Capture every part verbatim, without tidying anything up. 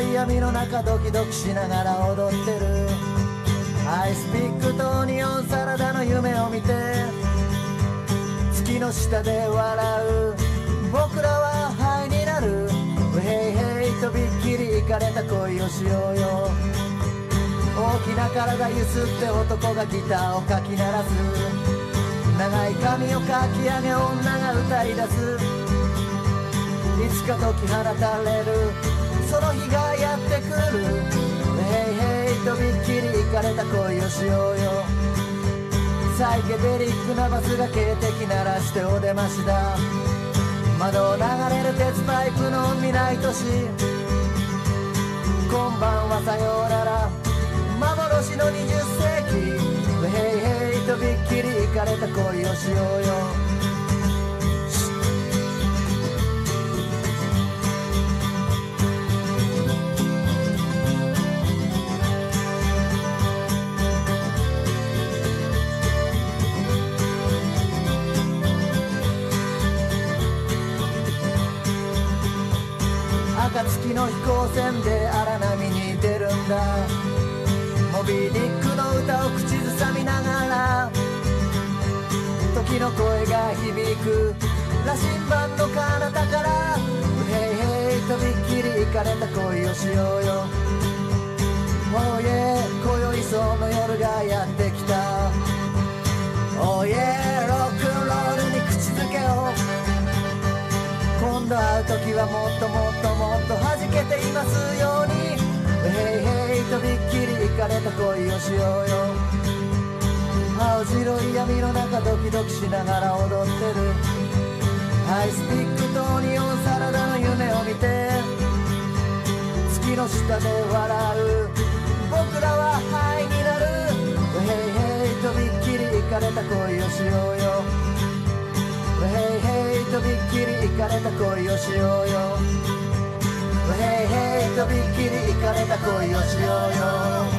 の嫌味の中ドキドキしながら踊ってる。アイスピックとオニオンサラダの夢を見て月の下で笑う。僕らはハイになる。ウヘイヘイとびっきりイカれた恋をしようよ。大きな体ゆすって男がギターをかき鳴らす。長い髪をかき上げ女が歌い出す。いつか解き放たれるその日がやってくる。ヘイヘイとびっきりイカれた恋をしようよ。サイケデリックなバスが警笛鳴らしてお出ましだ。窓を流れる鉄パイプの未来都市。今晩はさようなら幻のにじゅっせいき。ヘイヘイとびっきりイカれた恋をしようよ。暁の飛行船で荒波に出るんだ。モビーディックの歌を口ずさみながら時の声が響く。羅針盤の彼方からヘイヘイとびっきりイカれた恋をしようよ。おいえ今宵その夜がやってきた。おいえロックンロールに口づけを。今度会うときはもっともっともっと弾けていますように。ヘイヘイとびっきりイカれた恋をしようよ。青白い闇の中ドキドキしながら踊ってる。アイスピックとオニオンサラダの夢を見て月の下で笑う。僕らはハイになる。ヘイヘイとびっきりイカれた恋をしようよ。ヘイヘイとびっきりイカれた恋をしようよ。ヘイヘイとびっきりイカれた恋をしようよ。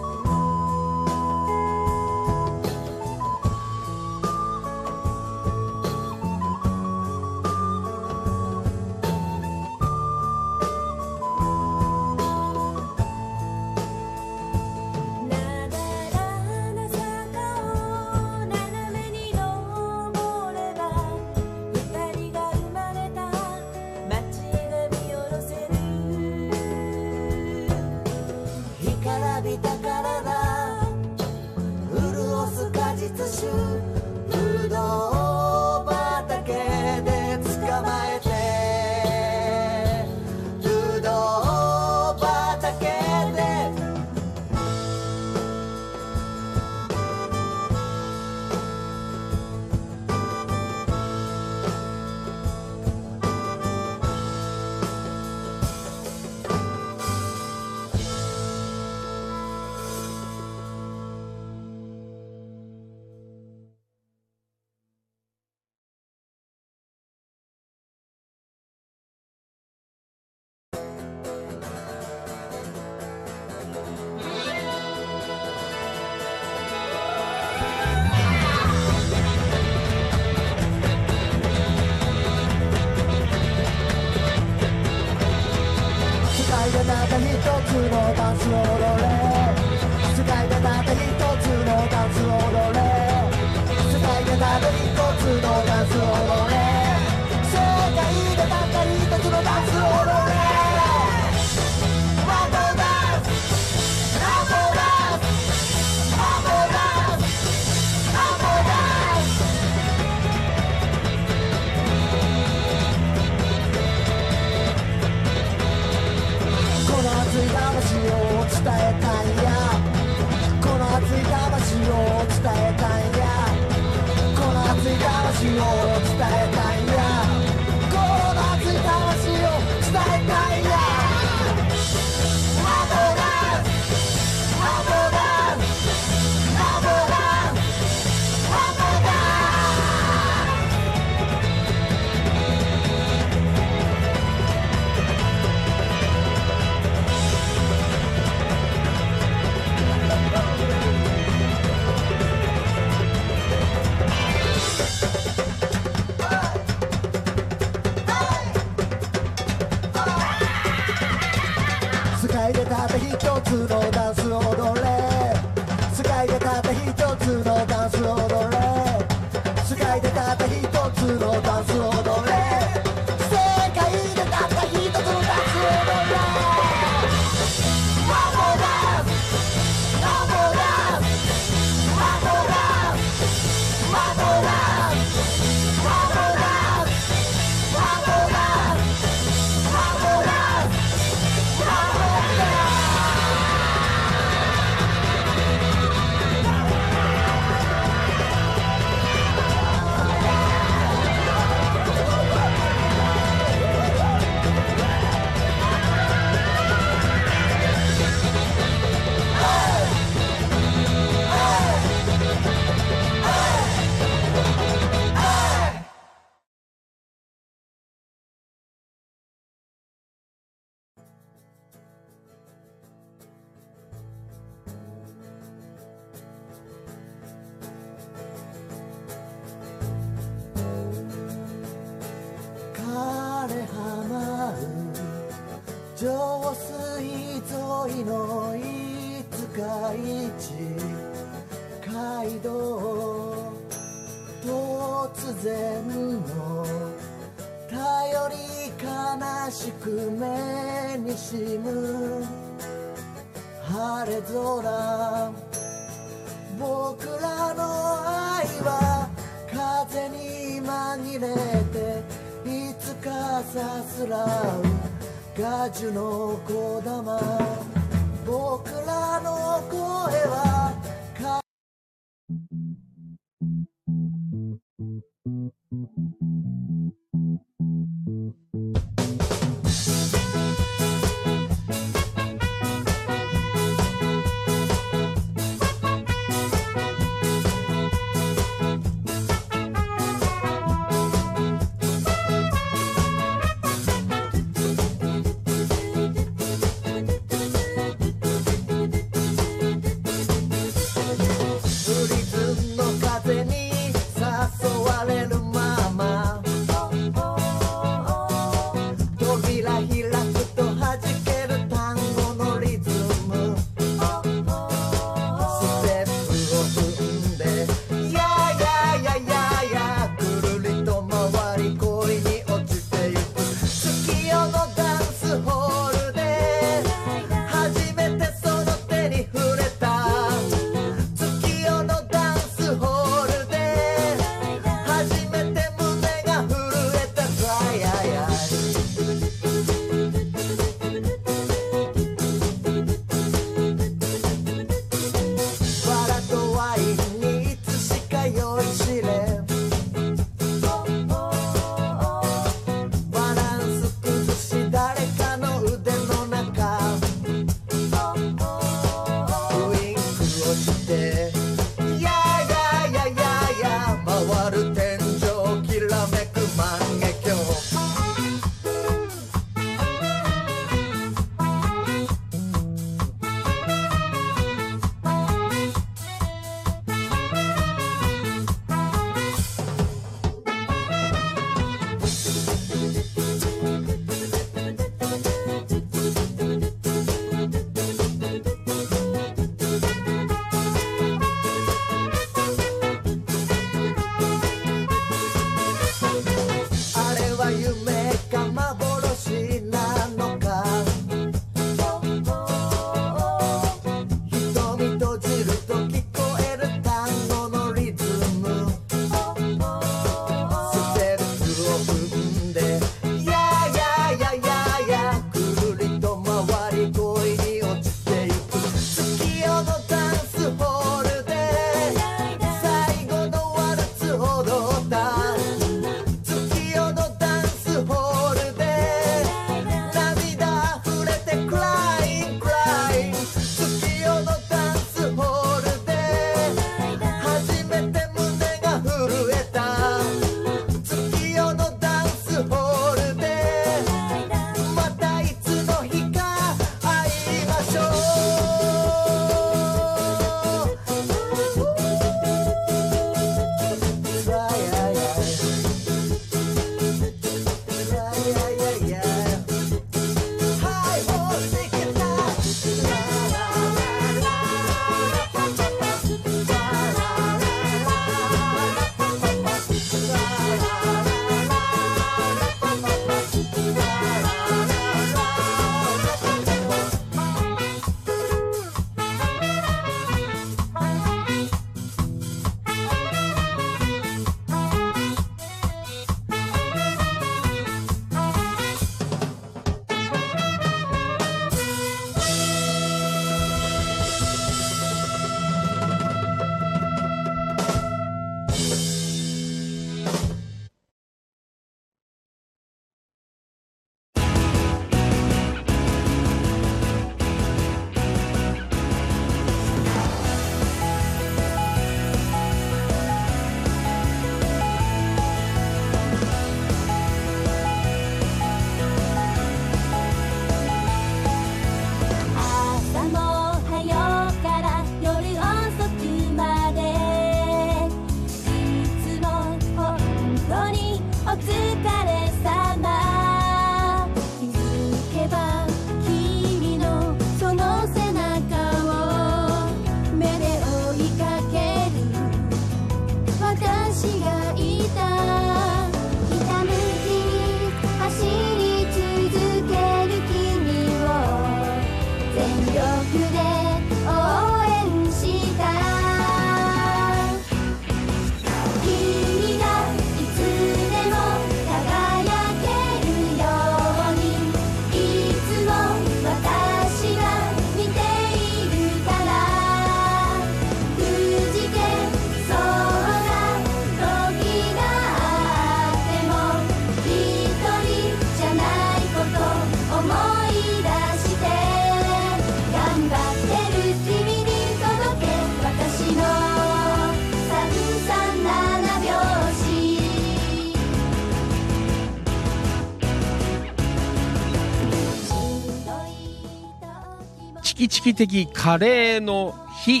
チキチキ的カレーの日。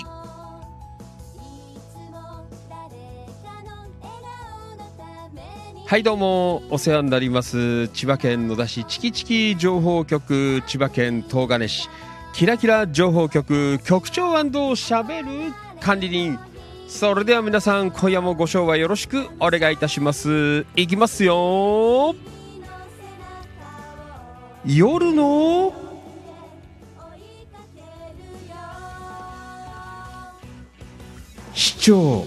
はい、どうもお世話になります。千葉県野田市チキチキ情報局、千葉県東金市キラキラ情報局局長&しゃべる管理人。それでは皆さん、今夜もご賞はよろしくお願いいたします。いきますよ。夜の市長、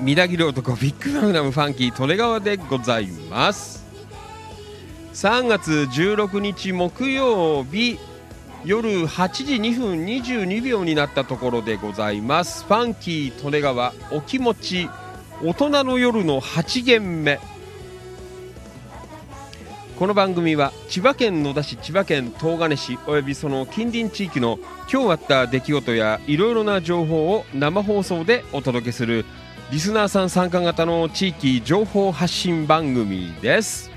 みなぎる男ビッグマグナムファンキー利根川でございます。さんがつじゅうろくにち木曜日、夜はちじにふんにじゅうにびょうになったところでございます。ファンキー利根川お気持ち大人の夜のはちげんめ。この番組は千葉県野田市、千葉県東金市およびその近隣地域の今日あった出来事やいろいろな情報を生放送でお届けするリスナーさん参加型の地域情報発信番組です。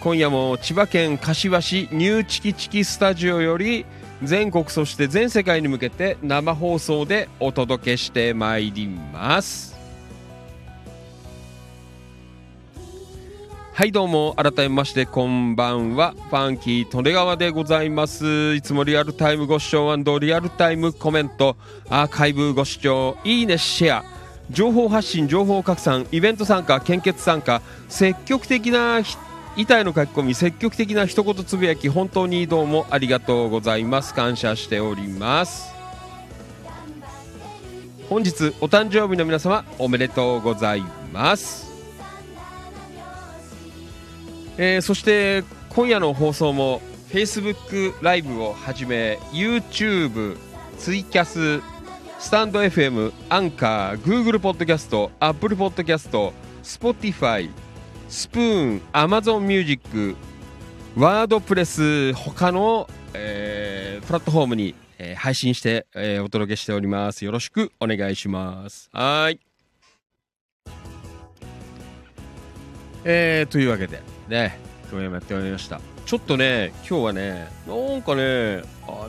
今夜も千葉県柏市ニューチキチキスタジオより全国そして全世界に向けて生放送でお届けしてまいります。はい、どうも改めましてこんばんは。ファンキー利根川でございます。いつもリアルタイムご視聴&リアルタイムコメント、アーカイブご視聴、いいね、シェア、情報発信、情報拡散、イベント参加、献血参加、積極的な遺体の書き込み、積極的な一言つぶやき、本当にどうもありがとうございます。感謝しております。本日お誕生日の皆様おめでとうございます。えー、そして今夜の放送も Facebook ライブをはじめ YouTube、 ツイキャス、スタンド エフエム、 アンカー、 Google ポッドキャスト、 Apple ポッドキャスト、 Spotify、 Spoon、 Amazon Music、 WordPress、 他の、えー、プラットフォームに、えー、配信して、えー、お届けしております。よろしくお願いします。はい、えー、というわけでね、今日もやっておりました。ちょっとね、今日はね、なんかね、あの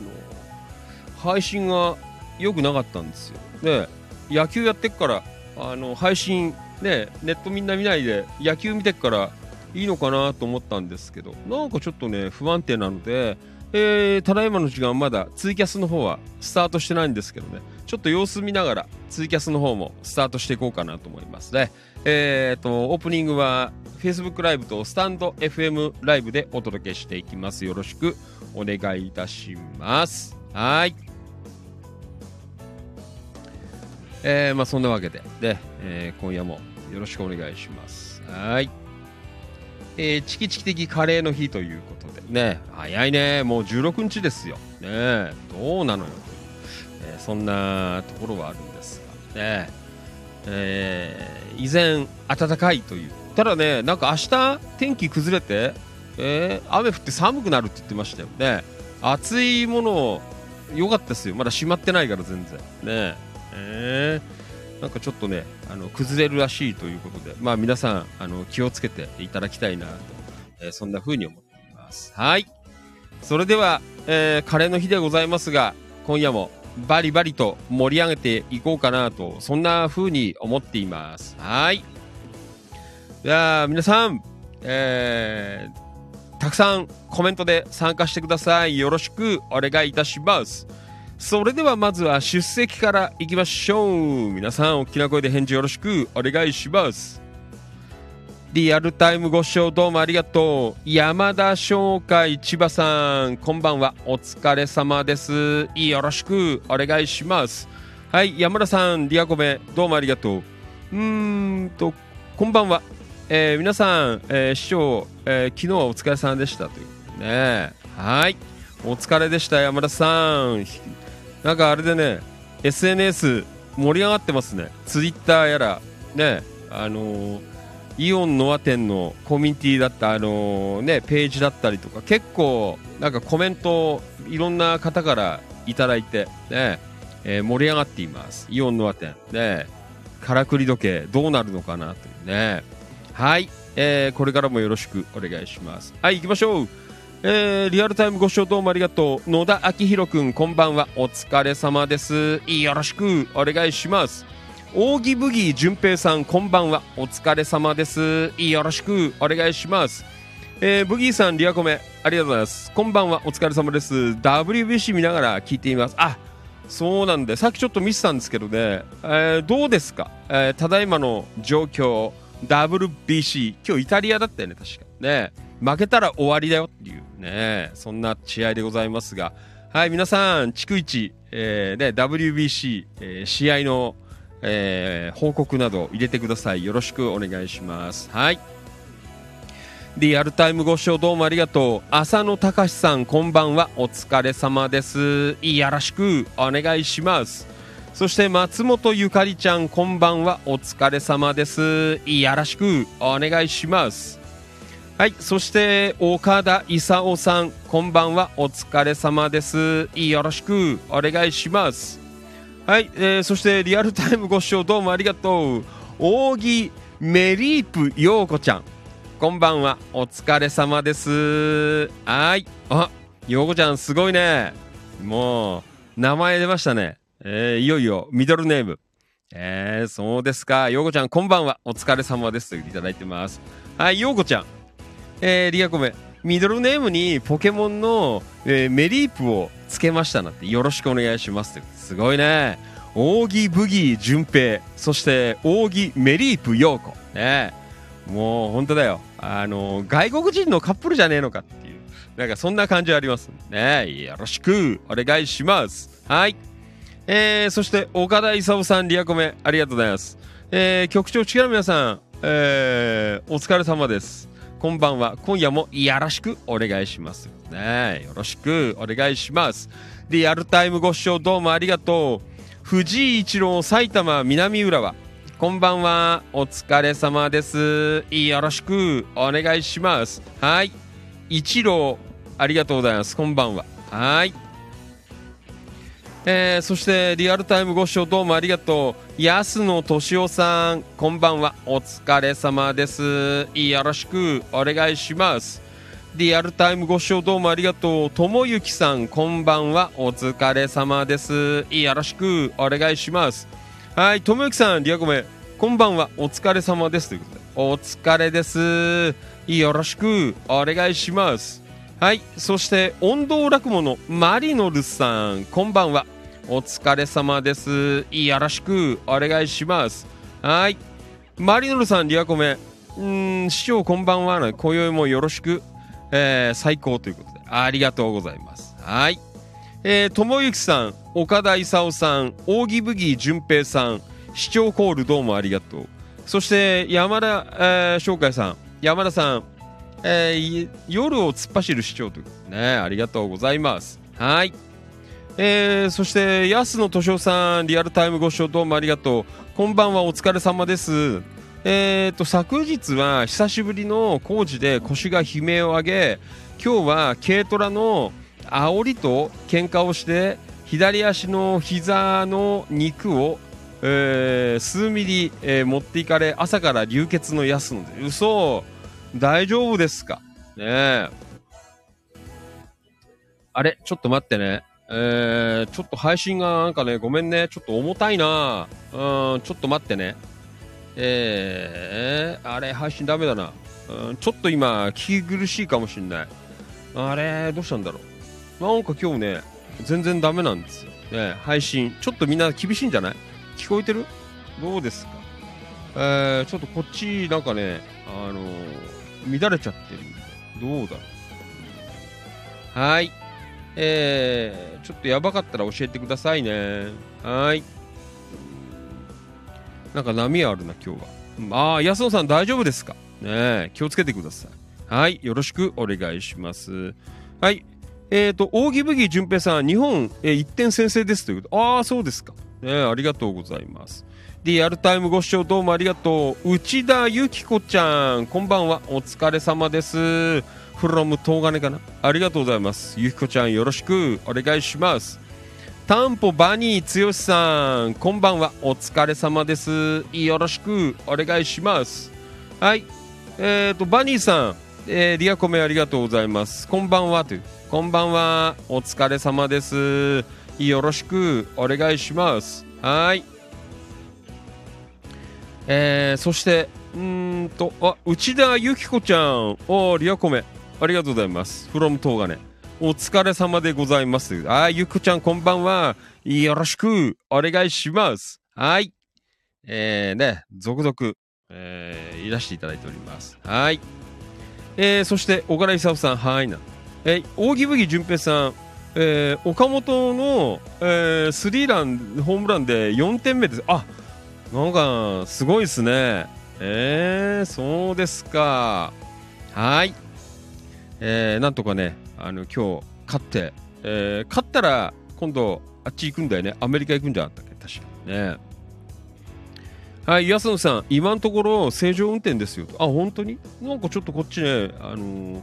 配信が良くなかったんですよ。で、野球やってっから、あの配信ね、ネットみんな見ないで野球見てっからいいのかなと思ったんですけど、なんかちょっとね不安定なので、えー、ただいまの時間まだツイキャスの方はスタートしてないんですけどね、ちょっと様子見ながらツイキャスの方もスタートしていこうかなと思いますね。えーと、オープニングは Facebook ライブとスタンド エフエム ライブでお届けしていきます。よろしくお願いいたします。はい、えー、まあそんなわけで、で、えー、今夜もよろしくお願いします。はい、えー、チキチキ的カレーの日ということでね、早いね、もうじゅうろくにちですよね。どうなのよ、えー、そんなところはあるんですがね。えー、依然暖かいという。ただね、なんか明日天気崩れて、えー、雨降って寒くなるって言ってましたよね。暑いもの良かったですよ。まだ閉まってないから全然ね。えー、なんかちょっとね、あの崩れるらしいということで、まあ皆さんあの気をつけていただきたいなと、えー、そんな風に思っています。はい。それでは、えー、カレーの日でございますが、今夜もバリバリと盛り上げていこうかなと、そんな風に思っています。はい、じゃあ皆さん、えー、たくさんコメントで参加してください。よろしくお願いいたします。それではまずは出席からいきましょう。皆さん大きな声で返事よろしくお願いします。リアルタイムご視聴どうもありがとう。山田紹介千葉さん、こんばんは、お疲れ様です、よろしくお願いします。はい、山田さん、リアコメどうもありがとう。うーんとこんばんは、えー、皆さん、えー、視聴、えー、昨日はお疲れさんでしたということでね。はい、お疲れでした、山田さん。なんかあれでね、 エスエヌエス 盛り上がってますね。ツイッターやらね、あのーイオンノア店のコミュニティだった、あのーね、ページだったりとか、結構なんかコメントをいろんな方からいただいて、ねえー、盛り上がっています。イオンノア店、ね、からくり時計どうなるのかなというね。はい、えー、これからもよろしくお願いします。はい、行きましょう。えー、リアルタイムご視聴どうもありがとう。野田明宏くん、こんばんは。お疲れ様です。よろしくお願いします。奥義ブギー純平さん、こんばんは。お疲れ様です。よろしくお願いします。えー、ブギーさん、リアコメありがとうございます。こんばんは。お疲れ様です。 ダブリュービーシー 見ながら聞いています。あ、そうなんで、さっきちょっと見せたんですけどね、えー、どうですか、えー、ただいまの状況。 ダブリュービーシー 今日イタリアだったよね、確かね。負けたら終わりだよっていうね、そんな試合でございますが、はい、皆さん逐一、えーね、ダブリュービーシー、えー、試合の、えー、報告など入れてください。よろしくお願いします。はい、リアルタイムご視聴どうもありがとう。浅野隆さん、こんばんは。お疲れ様です。よろしくお願いします。そして松本ゆかりちゃん、こんばんは。お疲れ様です。よろしくお願いします。はい、そして岡田勲さん、こんばんは。お疲れ様です。よろしくお願いします。はい、えー、そしてリアルタイムご視聴どうもありがとう。扇メリープ陽子ちゃん、こんばんは。お疲れ様です。はい、あ、陽子ちゃんすごいね。もう名前出ましたね、えー、いよいよミドルネーム、えー、そうですか。陽子ちゃん、こんばんは。お疲れ様です、といただいてます。はい、陽子ちゃん、えー、リアコメミドルネームにポケモンの、えー、メリープをつけましたなんて、よろしくお願いします。すごいね。扇ブギー純平、そして扇メリープ陽子ね。もう本当だよ、あのー、外国人のカップルじゃねえのかっていう、なんかそんな感じありますね。よろしくお願いします。はい、えー、そして岡田勲さん、リアコメありがとうございます。えー、局長チキの皆さん、えー、お疲れ様です。こんばんは。今夜もよろしくお願いします、ね、よろしくお願いします。リアルタイムご視聴どうもありがとう。藤井一郎、埼玉南浦和、こんばんは。お疲れ様です。よろしくお願いします。はい、一郎ありがとうございます。こんばんは。はい、えー、そしてリアルタイムご視聴どうもありがとう。安野俊夫さん、こんばんは。お疲れ様です。よろしくお願いします。リアルタイムご視聴どうもありがとう。ともゆきさん、こんばんは。お疲れ様です。よろしくお願いします。はい、ともゆきさん、リアコメこんばんは。お疲れ様です、ということで、お疲れです。よろしくお願いします。はい、そして音頭落語のマリノルさん、こんばんは。お疲れ様です。よろしくお願いします。はい、マリノルさん、リアコメうーん師匠こんばんは、今宵もよろしく、えー、最高、ということでありがとうございます。はい、えー、ともゆきさん、岡田勲さん、扇ブギー純平さん、視聴コールどうもありがとう。そして山田、えー、紹介さん、山田さん、えー、夜を突っ走る視聴ということでね、ありがとうございます。はい、えー、そして安野俊夫さん、リアルタイムご視聴どうもありがとう。こんばんは。お疲れ様です。えーと昨日は久しぶりの工事で腰が悲鳴を上げ、今日は軽トラの煽りと喧嘩をして左足の膝の肉を、えー、数ミリ、えー、持っていかれ、朝から流血の安野で、嘘大丈夫ですかねえ。あれちょっと待ってね。えー、ちょっと配信がなんかね、ごめんね。ちょっと重たいな。うん、ちょっと待ってね。えー、あれ配信ダメだな。うん、ちょっと今、聞き苦しいかもしんない。あれどうしたんだろう。なんか今日ね、全然ダメなんですよ。ね、配信。ちょっとみんな厳しいんじゃない？聞こえてる？どうですか？えー、ちょっとこっち、なんかね、あのー、乱れちゃってる。どうだろう。はい、えー、ちょっとやばかったら教えてくださいね。はい、なんか波あるな今日は。ああ、安野さん大丈夫ですかね。気をつけてください。はい、よろしくお願いします。はい、えーと扇ブギー純平さん、日本、えー、一点先生です、ということ。ああ、そうですかね。ありがとうございます。リアルタイムご視聴どうもありがとう。内田ゆき子ちゃん、こんばんは。お疲れ様です。from 東金かな。ありがとうございます。ゆき子ちゃん、よろしくお願いします。タンポバニーつよしさん、こんばんは。お疲れ様です。よろしくお願いします。はい、えーとバニーさん、えー、リアコメありがとうございます。こんばんはという、こんばんは、お疲れ様です、よろしくお願いします。はい。えー、そしてうーんとあ内田由紀子ちゃん、おリアコメありがとうございます。 from 東金、お疲れ様でございます。あーゆきこちゃん、こんばんは、よろしくお願いします。はい。えー、ね、続々、えー、いらしていただいております。はい。えー、そして小柄勲さん、はいな、えー、扇武義純平さん、えー、岡本の、えー、スリーランホームランでよんてんめです。あ、なんかすごいですね。えー、そうですか。はい。えー、なんとかね、あの今日勝って、えー、勝ったら今度あっち行くんだよね、アメリカ行くんじゃなかったっけ、確かね。はい。安野さん、今のところ正常運転ですよ。あ、本当になんかちょっとこっちね、あのー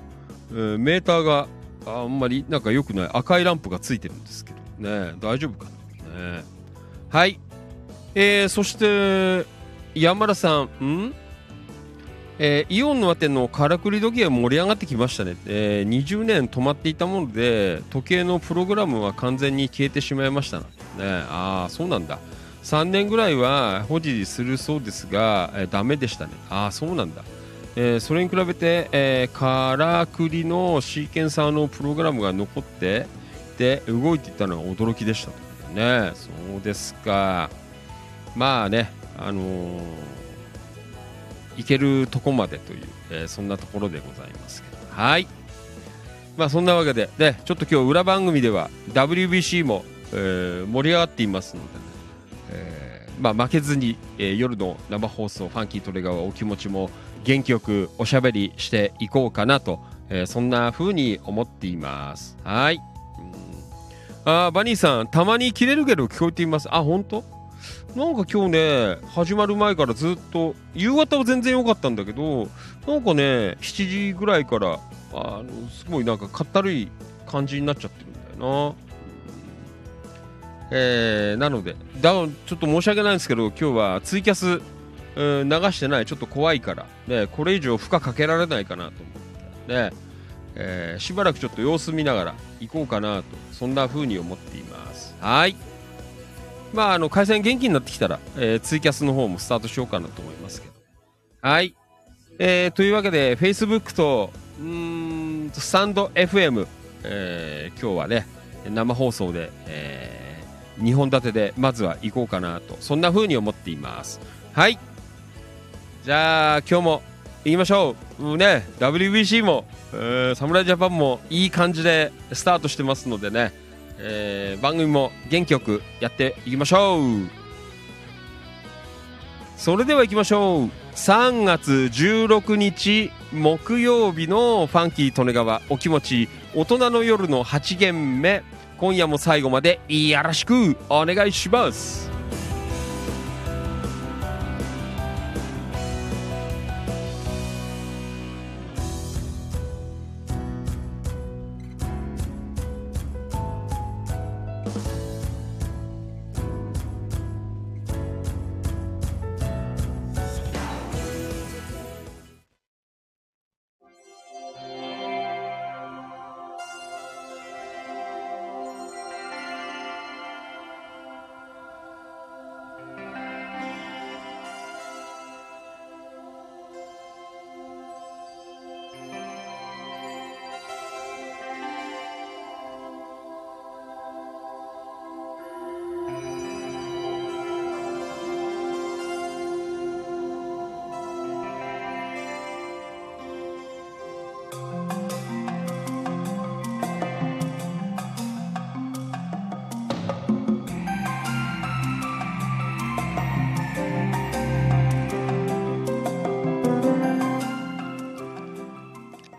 えー、メーターがあんまりなんか良くない、赤いランプがついてるんですけどね、大丈夫かな、ね。はい。えー、そして山田さん、んえー、イオンのあてのからくり時計は盛り上がってきましたね。えー、にじゅうねん止まっていたもので時計のプログラムは完全に消えてしまいましたね。ああ、そうなんだ。さんねんぐらいは保持するそうですが、えー、ダメでしたね。ああ、そうなんだ。えー、それに比べて、えー、からくりのシーケンサーのプログラムが残ってで動いていたのは驚きでしたね。そうですか。まあね、あのー行けるとこまでという、えー、そんなところでございますけど、はい。まあそんなわけで、ね、ちょっと今日裏番組では ダブリュービーシー も、えー、盛り上がっていますので、ね、えー、まあ負けずに、えー、夜の生放送ファンキートレガーはお気持ちも元気よくおしゃべりしていこうかなと、えー、そんな風に思っています。はい。うん、あバニーさん、たまに切れるけど聞こえています。あ、本当なんか今日ね、始まる前からずっと、夕方は全然良かったんだけど、なんかね、しちじぐらいからあのすごいなんかかったるい感じになっちゃってるんだよな。えー、なのでだ、ちょっと申し訳ないんですけど、今日はツイキャス、えー、流してない、ちょっと怖いから、ね、これ以上負荷かけられないかなと思って、ね、えー、しばらくちょっと様子見ながら行こうかなと、そんな風に思っています。はい。まあ、あの回線元気になってきたら、えー、ツイキャスの方もスタートしようかなと思いますけど、はい、えー、というわけで Facebook とうーんスタンド エフエム、えー、今日はね生放送で、えー、にほん立てでまずは行こうかなと、そんな風に思っています。はい。じゃあ今日も行きましょうね。 ダブリュービーシー も、えー、侍ジャパンもいい感じでスタートしてますのでね、えー、番組も元気よくやっていきましょう。それでは行きましょう。さんがつじゅうろくにち木曜日のファンキー利根川お気持ち大人の夜のはちげんめ、今夜も最後までよろしくお願いします。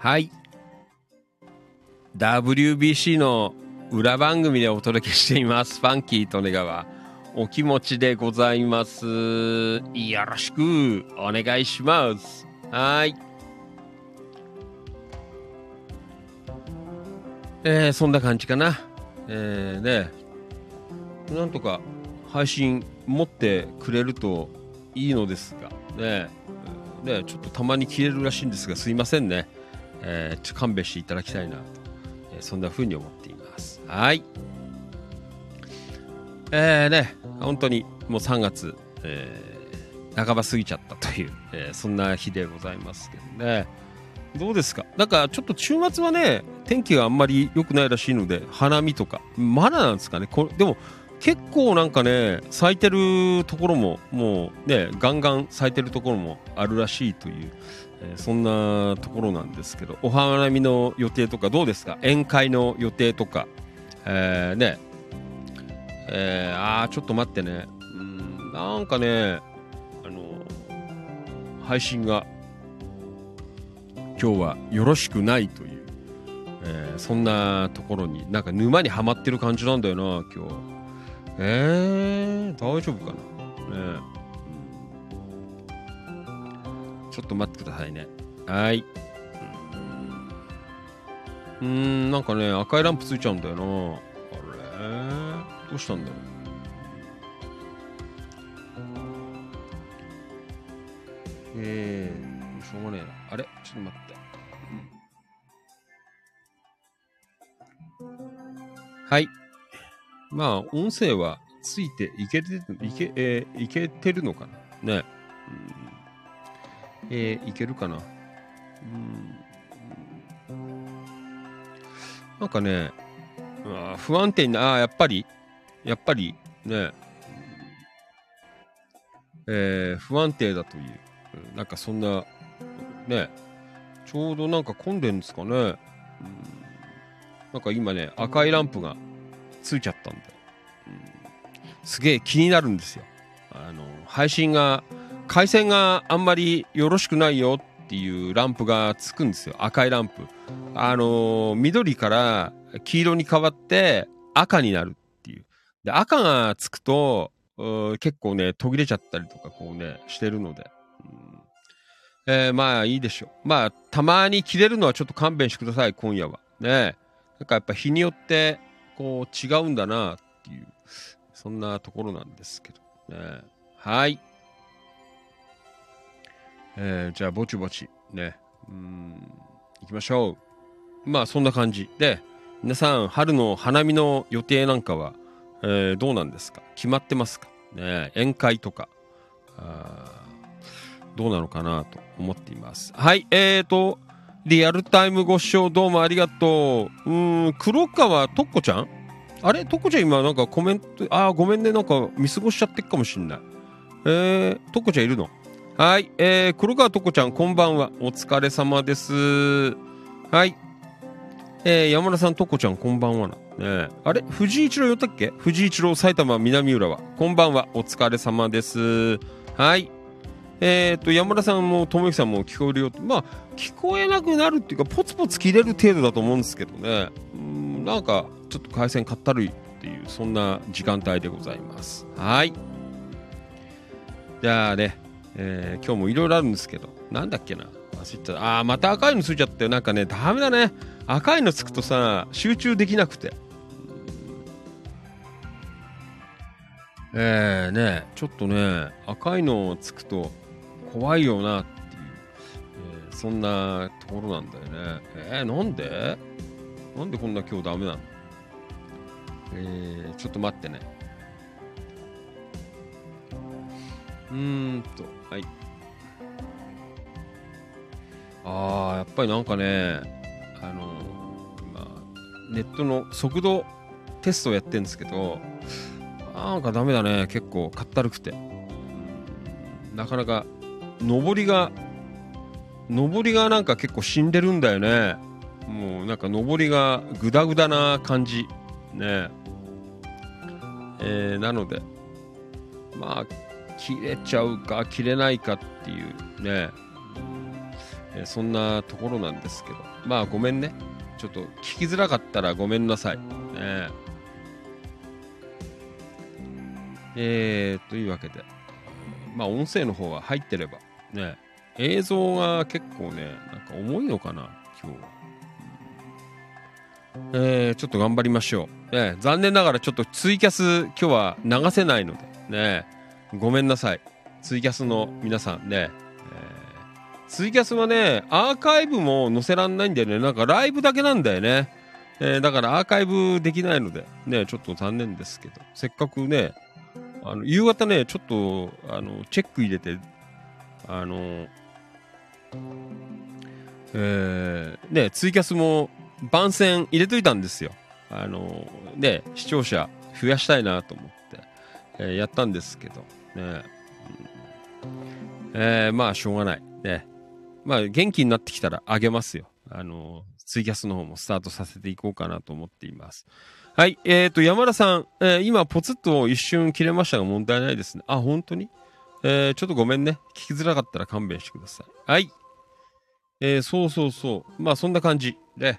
はい、ダブリュービーシー の裏番組でお届けしています。ファンキー利根川お気持ちでございます。よろしくお願いします。はい、えー、そんな感じかな。えー、ね、なんとか配信持ってくれるといいのですがね。ね、ちょっとたまに消えるらしいんですが、すいませんね、えー、勘弁していただきたいなと、えー、そんな風に思っています。はい、えーね、本当にもうさんがつ、えー、半ば過ぎちゃったという、えー、そんな日でございますけどね。どうですか、なんかちょっと週末はね天気があんまり良くないらしいので、花見とかまだなんですかね。これでも結構なんかね咲いてるところももうねガンガン咲いてるところもあるらしいという、えー、そんなところなんですけど、お花見の予定とかどうですか、宴会の予定とか、えー、ねえー、あーちょっと待ってね、うんなんかねあの配信が今日はよろしくないという、えー、そんなところになんか沼にはまってる感じなんだよな今日。えー、大丈夫かな、ね、ちょっと待ってくださいね。はい。うーんなんかね赤いランプついちゃうんだよなあれ、どうしたんだろう。えー、しょうがねえな。あれちょっと待って。はい。まあ音声はついていけて、いけ、えー、いけてるのかなね、うん、えー、いけるかな、うん、なんかねあ不安定なあやっぱりやっぱりね、えー、不安定だというなんかそんなねちょうどなんか混んでるんですかね、うん、なんか今ね赤いランプがついちゃったんだよ、うん、すげえ気になるんですよ。あの配信が回線があんまりよろしくないよっていうランプがつくんですよ、赤いランプ。あのー、緑から黄色に変わって赤になるっていう。で赤がつくと結構ね途切れちゃったりとかこうねしてるので、うんえー、まあいいでしょう。まあたまに切れるのはちょっと勘弁してください今夜はね。なんかやっぱ日によってこう違うんだなっていうそんなところなんですけどね。はい、えー、じゃあぼちぼちねうーん行きましょう。まあそんな感じで皆さん春の花見の予定なんかは、えー、どうなんですか、決まってますかね。宴会とかあどうなのかなと思っています。はいえーとリアルタイムご視聴どうもありがとう。うーん黒川とっこちゃん、あれとっこちゃん今なんかコメントあーごめんねなんか見過ごしちゃってっかもしんない。えーとっこちゃんいるの。はいえー黒川とっこちゃんこんばんは、お疲れ様です。はいえー山田さんとっこちゃんこんばんはな、ね、あれ藤井一郎寄ったっけ、藤井一郎埼玉南浦和こんばんは、お疲れ様です。はいえーと山田さんもともゆきさんも聞こえるよ。まあ聞こえなくなるっていうかポツポツ切れる程度だと思うんですけどね。うーんなんかちょっと回線かったるいっていうそんな時間帯でございます。はいじゃあね、えー、今日もいろいろあるんですけどなんだっけな忘れちゃった。あーまた赤いのついちゃったよ。なんかねダメだね赤いのつくとさ集中できなくて、えーねちょっとね赤いのつくと怖いよなっていう、えー、そんなところなんだよね。えー、なんでなんでこんな今日ダメなの、えー、ちょっと待ってねうーんとはいあーやっぱりなんかねあの今ネットの速度テストをやってるんですけどなんかダメだね結構かったるくてなかなか上りが上りがなんか結構死んでるんだよね。もうなんか上りがグダグダな感じねえー、なのでまあ切れちゃうか切れないかっていうねえー、そんなところなんですけどまあごめんねちょっと聞きづらかったらごめんなさいねええー、というわけでまあ音声の方が入ってればね映像が結構ねなんか重いのかな今日は、えー、ちょっと頑張りましょう、ね、残念ながらちょっとツイキャス今日は流せないのでねごめんなさい。ツイキャスの皆さんね、ツイキャスはねアーカイブも載せらんないんだよね。なんかライブだけなんだよね、えー、だからアーカイブできないのでね、ちょっと残念ですけど、せっかくねあの夕方ねちょっとあのチェック入れてあのえー、ねツイキャスも番宣入れといたんですよ。あのね視聴者増やしたいなと思って、えー、やったんですけどね、えー、まあしょうがないね。まあ元気になってきたらあげますよ。あのツイキャスの方もスタートさせていこうかなと思っています。はい、えーと山田さん、えー、今ポツッと一瞬切れましたが問題ないですね。あ、本当に、えー、ちょっとごめんね。聞きづらかったら勘弁してください。はい。えー、そうそうそう。まあそんな感じで、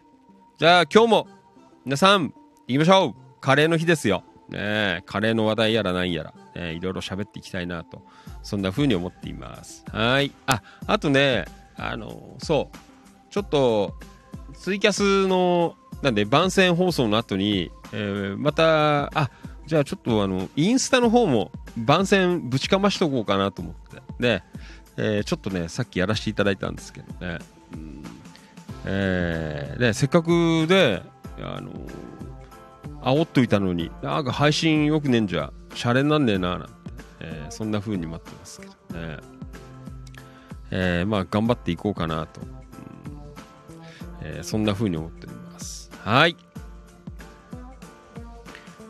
じゃあ今日も皆さん行きましょう。カレーの日ですよ。ね、カレーの話題やらなんやら、ね、いろいろ喋っていきたいなと、そんな風に思っています。はい。あ、あとね、あの、そう、ちょっとツイキャスのなんで番宣放送の後に、えー、またあじゃあちょっとあのインスタの方も番宣ぶちかましとこうかなと思ってで、えー、ちょっとねさっきやらせていただいたんですけどね、うんえー、でせっかくであの煽っといたのになんか配信よくねんじゃシャレになんねえななんて、えー、そんな風に待ってますけどね、えー、まあ頑張っていこうかなと、うんえー、そんな風に思っております。はい。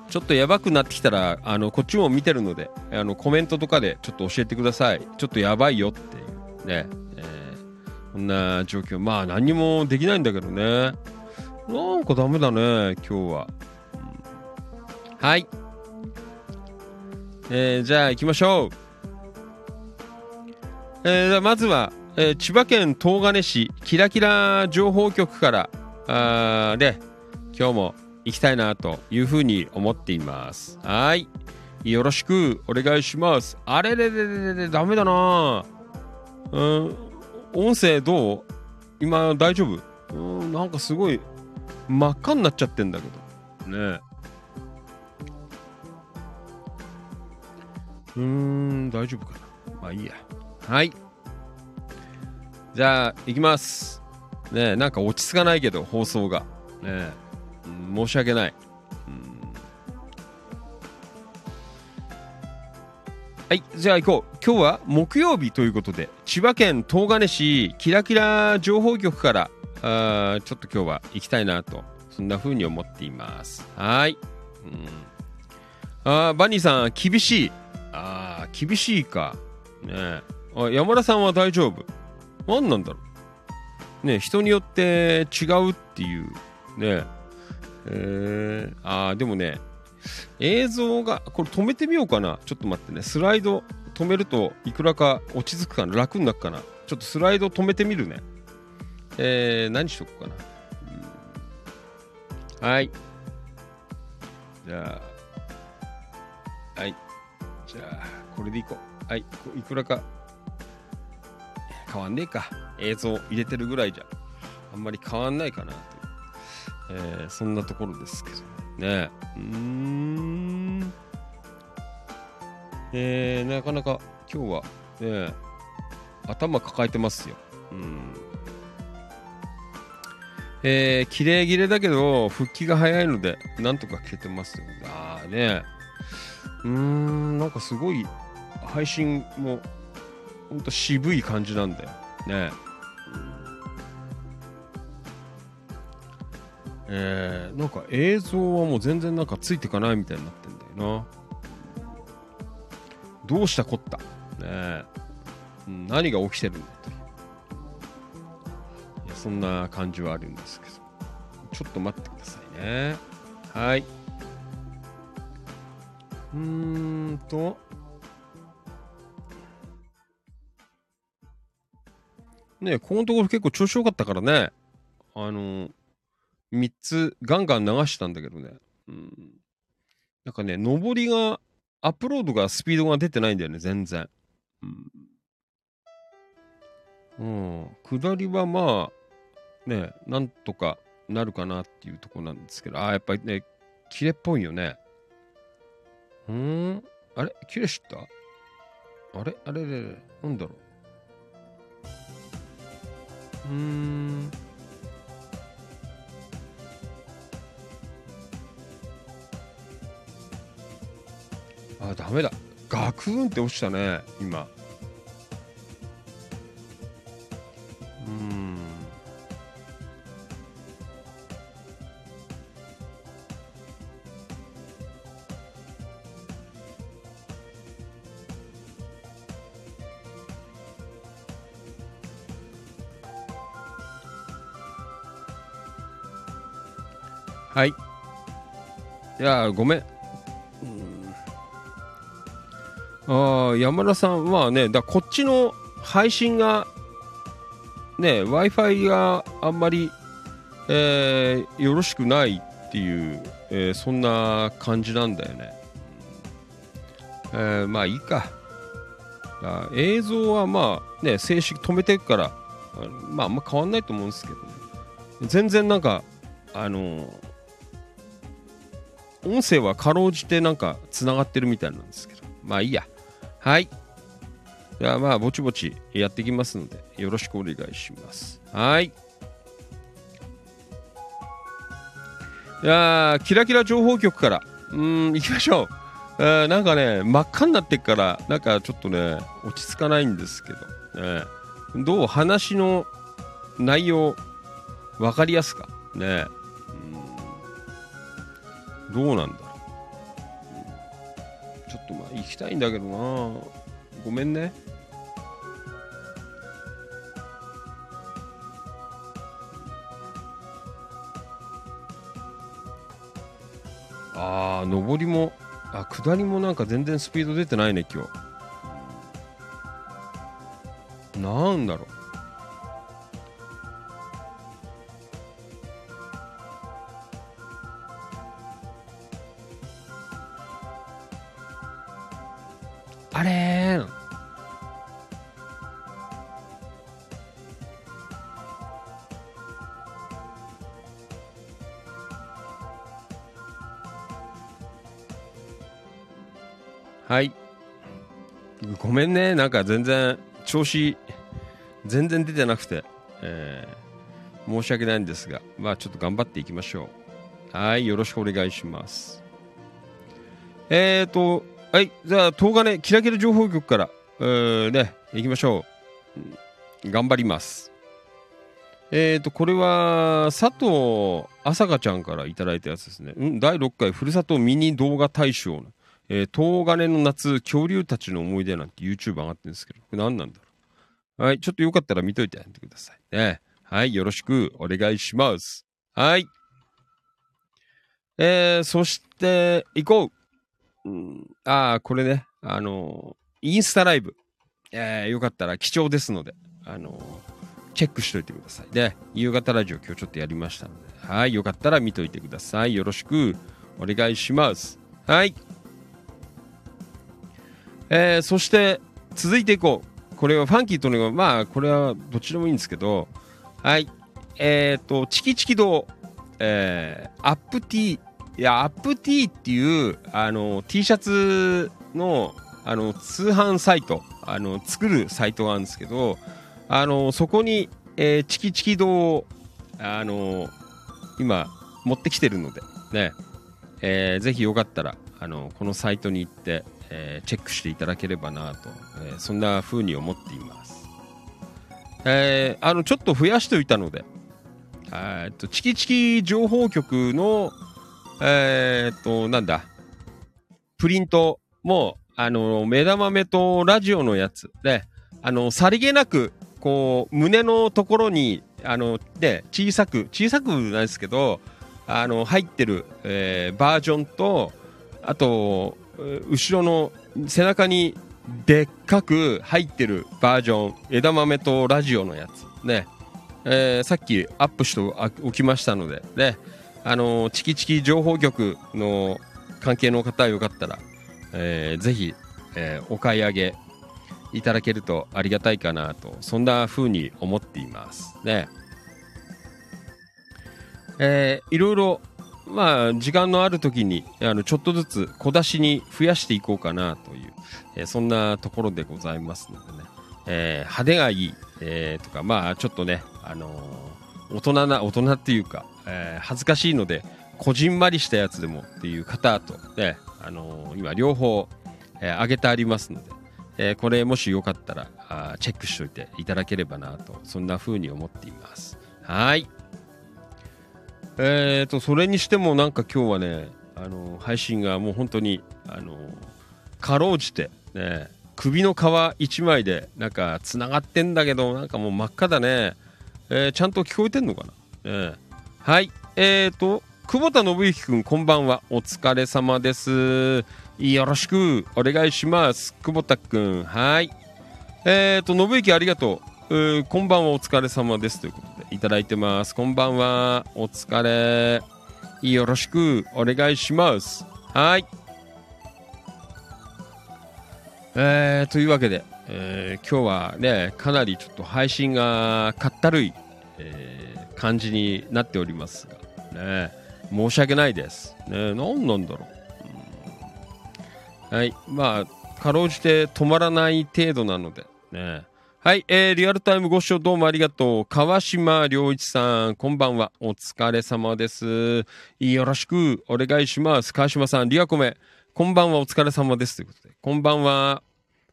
ちょっとやばくなってきたらあのこっちも見てるのであのコメントとかでちょっと教えてください。ちょっとやばいよっていうね、えー、こんな状況まあ何にもできないんだけどね。なんかダメだね今日は、うん、はい、えー、じゃあ行きましょう、えー、まずは、えー、千葉県東金市キラキラ情報局からあで今日も行きたいなというふうに思っています。はい、よろしくお願いします。あれれれれれダメだな、うん、音声どう今大丈夫、うん、なんかすごい真っ赤になっちゃってんだけどね。うーん大丈夫かな、まあいいや。はい、じゃあ行きますね。なんか落ち着かないけど放送がねえ申し訳ない、うん、はい、じゃあ行こう。今日は木曜日ということで千葉県東金市キラキラ情報局からあちょっと今日は行きたいなとそんな風に思っています。はい、うん、あバニーさん厳しい、あ厳しいか、ね、あ山田さんは大丈夫、何なんだろう、ね、人によって違うっていうねえー、あでもね映像がこれ止めてみようかな。ちょっと待ってねスライド止めるといくらか落ち着くかな、楽になるかな。ちょっとスライド止めてみるね、えー、何しとこうかな、うん、はいじゃあはいじゃあこれでいこう。はいいくらか変わんねえか、映像入れてるぐらいじゃあんまり変わんないかなと、えー、そんなところですけどね。うーん、えー、なかなか今日は、ね、頭抱えてますよ。うん、えー、キレキレだけど復帰が早いのでなんとか消えてますよ。あーね。うーん、なんかすごい配信もほんと渋い感じなんだよね。えー、なんか映像はもう全然なんかついてかないみたいになってんだよな。どうしたこった、ね、何が起きてるんだといういやそんな感じはあるんですけど、ちょっと待ってくださいね。はい、うーんとねえこのところ結構調子良かったからね、あのーみっつガンガン流したんだけどね、うん、なんかね上りがアップロードがスピードが出てないんだよね全然、うんうん、下りはまあねなんとかなるかなっていうとこなんですけど、あやっぱりねキレっぽいよね。うーんあれキレ知ったあれあれれなんだろうーん、あ、ダメだ。ガクーンって落ちたね、今。うーん。はい。いやー、ごめん。ああ、山田さん、まあね、だこっちの配信が、ね、Wi-Fi があんまり、えー、よろしくないっていう、えー、そんな感じなんだよね。えー、まあいいか。だ映像はまあね、静止止めてるから、あまああんま変わんないと思うんですけど、ね、全然なんか、あのー、音声はかろうじてなんかつながってるみたいなんですけど、まあいいや。はい。じゃあまあぼちぼちやっていきますのでよろしくお願いします。はい。いやー、キラキラ情報局からうーん行きましょう。えー、なんかね、真っ赤になってっからなんかちょっとね落ち着かないんですけど、ね、どう話の内容分かりやすかね。うん、どうなんだろう。ちょっとまあ行きたいんだけどな、ごめんね。ああ、上りも、あ、下りもなんか全然スピード出てないね、今日。なんだろう。あれー、はい、ごめんね、なんか全然調子全然出てなくて、えー、申し訳ないんですが、まあちょっと頑張っていきましょう。はい、よろしくお願いします。えーとはい、じゃあ東金キラキラ情報局から、えー、ね、いきましょう。頑張ります。えーとこれは佐藤あさかちゃんからいただいたやつですね。んだいろっかいふるさとミニ動画大賞の、えー、東金の夏恐竜たちの思い出なんて YouTube 上がってるんですけど、これ何なんだろう。はい、ちょっとよかったら見といてやってくださいね。はい、よろしくお願いします。はい。えー、そして行こう。うん、ああ、これね、あのー、インスタライブ、えー、よかったら貴重ですので、あのー、チェックしといてください。で、夕方ラジオ今日ちょっとやりましたので、はい、よかったら見といてください。よろしくお願いします。はい。えー、そして続いていこう。これはファンキーとの、まあこれはどっちでもいいんですけど、はい、えっ、ー、とチキチキ堂、えー、アップティー、いや、アップティーっていうあの T シャツ の, あの通販サイト、あの作るサイトがあるんですけど、あのそこに、えー、チキチキ堂をあの今持ってきてるのでね、えー、ぜひよかったらあのこのサイトに行って、えー、チェックしていただければなと、えー、そんな風に思っています。えー、あのちょっと増やしておいたので、えっとチキチキ情報局のえー、っとなんだプリントもあの目玉目とラジオのやつで、あのさりげなくこう胸のところにあので小さく小さくないですけど、あの入ってる、えー、バージョンと、あと後ろの背中にでっかく入ってるバージョン、枝豆とラジオのやつね、えー、さっきアップしておきましたのでね。あのチキチキ情報局の関係の方よかったら、えー、ぜひ、えー、お買い上げいただけるとありがたいかなと、そんな風に思っていますね。えー、いろいろまあ時間のある時にあのちょっとずつ小出しに増やしていこうかなという、えー、そんなところでございますのでね、えー、派手がいい、えー、とか、まあちょっとね、あのー、大人な大人っていうか、えー、恥ずかしいのでこじんまりしたやつでもっていう方とね、あのー、今両方、えー、上げてありますので、えー、これもしよかったらあチェックしといていただければなと、そんな風に思っています。はい。えーとそれにしてもなんか今日はね、あのー、配信がもう本当にあのー、かろうじてね、首の皮一枚でなんかつながってんだけど、なんかもう真っ赤だね。えー、ちゃんと聞こえてんのかな。えー、はい。えーと久保田信之くん、こんばんは。お疲れ様です。よろしくお願いします。久保田くん、はい。えーと信之ありがとう。うー、こんばんは、お疲れ様ですということでいただいてます。こんばんは、お疲れ。よろしくお願いします。はい。えー、というわけで、えー、今日はねかなりちょっと配信がかったるい、えー、感じになっておりますが、ね、申し訳ないです、ね、何なんだろう、うん、はい、まあかろうじて止まらない程度なので、ね、はい、えー、リアルタイムご視聴どうもありがとう。川島良一さん、こんばんは、お疲れ様です。よろしくお願いします。川島さん、リアコメこんばんは、お疲れ様ですということで、こんばんは、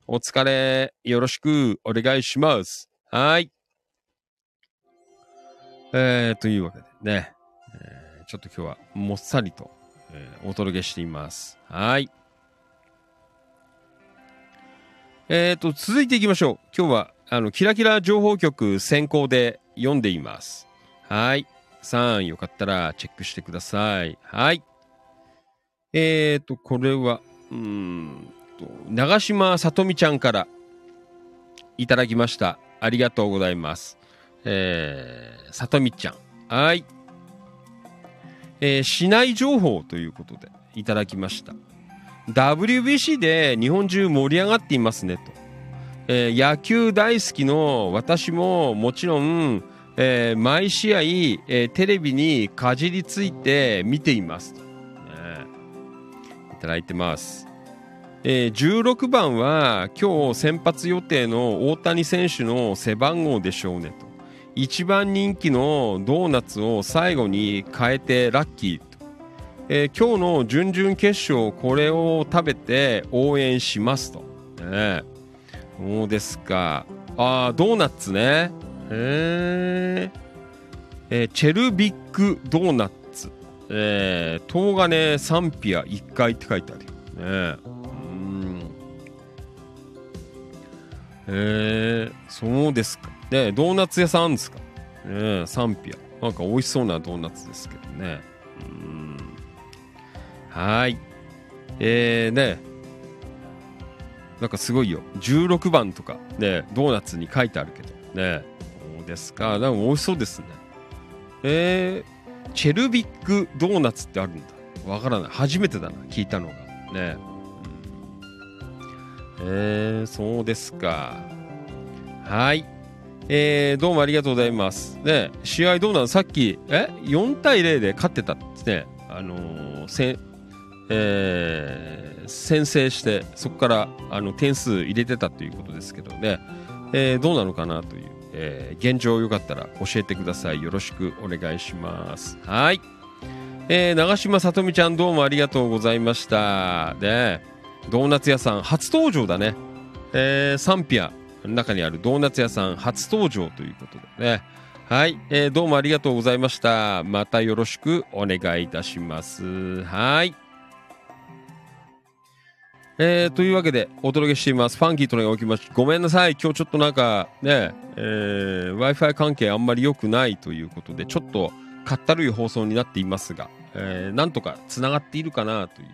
お疲れ、よろしくお願いします。はい。えーというわけでね、えー、ちょっと今日はもっさりと、えー、お届けしています。はい。えーと続いていきましょう。今日はあのキラキラ情報局先行で読んでいます。はい。さんよかったらチェックしてください。はい。えーとこれはうーんと長島さとみちゃんからいただきました。ありがとうございます。えー、さとみちゃん、はい。えー、市内情報ということでいただきました。 ダブリュービーシー で日本中盛り上がっていますねと、えー、野球大好きの私ももちろん、えー、毎試合、えー、テレビにかじりついて見ていますといただいてます。えー、じゅうろくばんは今日先発予定の大谷選手の背番号でしょうねと、いちばん人気のドーナツを最後に変えてラッキーと、えー、今日の準々決勝これを食べて応援しますと、ね、そうですか。あー、ドーナツね、えーえー、チェルビックドーナツ、えー、東金さんぴやいっかいって書いてあるよね。うん。えー、そうですか。で、ドーナツ屋さんですか。ね、さんぴや。なんか美味しそうなドーナツですけどね。うん。はい。えー、ね。なんかすごいよ。じゅうろくばんとかね、ドーナツに書いてあるけどね。そうですか。なんか美味しそうですね。えー。チェルビックドーナツってあるんだ。わからない。初めてだな、聞いたのが。ねえ。えー、そうですか。はい。えー、どうもありがとうございます。ね、試合どうなの？さっき、えよんたいぜろで勝ってたってね、あのーせえー、先制して、そこからあの点数入れてたということですけどね、えー、どうなのかなという。えー、現状よかったら教えてください。よろしくお願いします。はい、えー、長島さとみちゃん、どうもありがとうございました。で、ドーナツ屋さん初登場だね。えー、サンピアの中にあるドーナツ屋さん初登場ということでね。はい、えー、どうもありがとうございました。またよろしくお願いいたします。はい。えー、というわけでお届けしています。ファンキートレインが起きました。ごめんなさい。今日ちょっとなんかね、えー、Wi-Fi 関係あんまり良くないということで、ちょっとかったるい放送になっていますが、えー、なんとかつながっているかなという、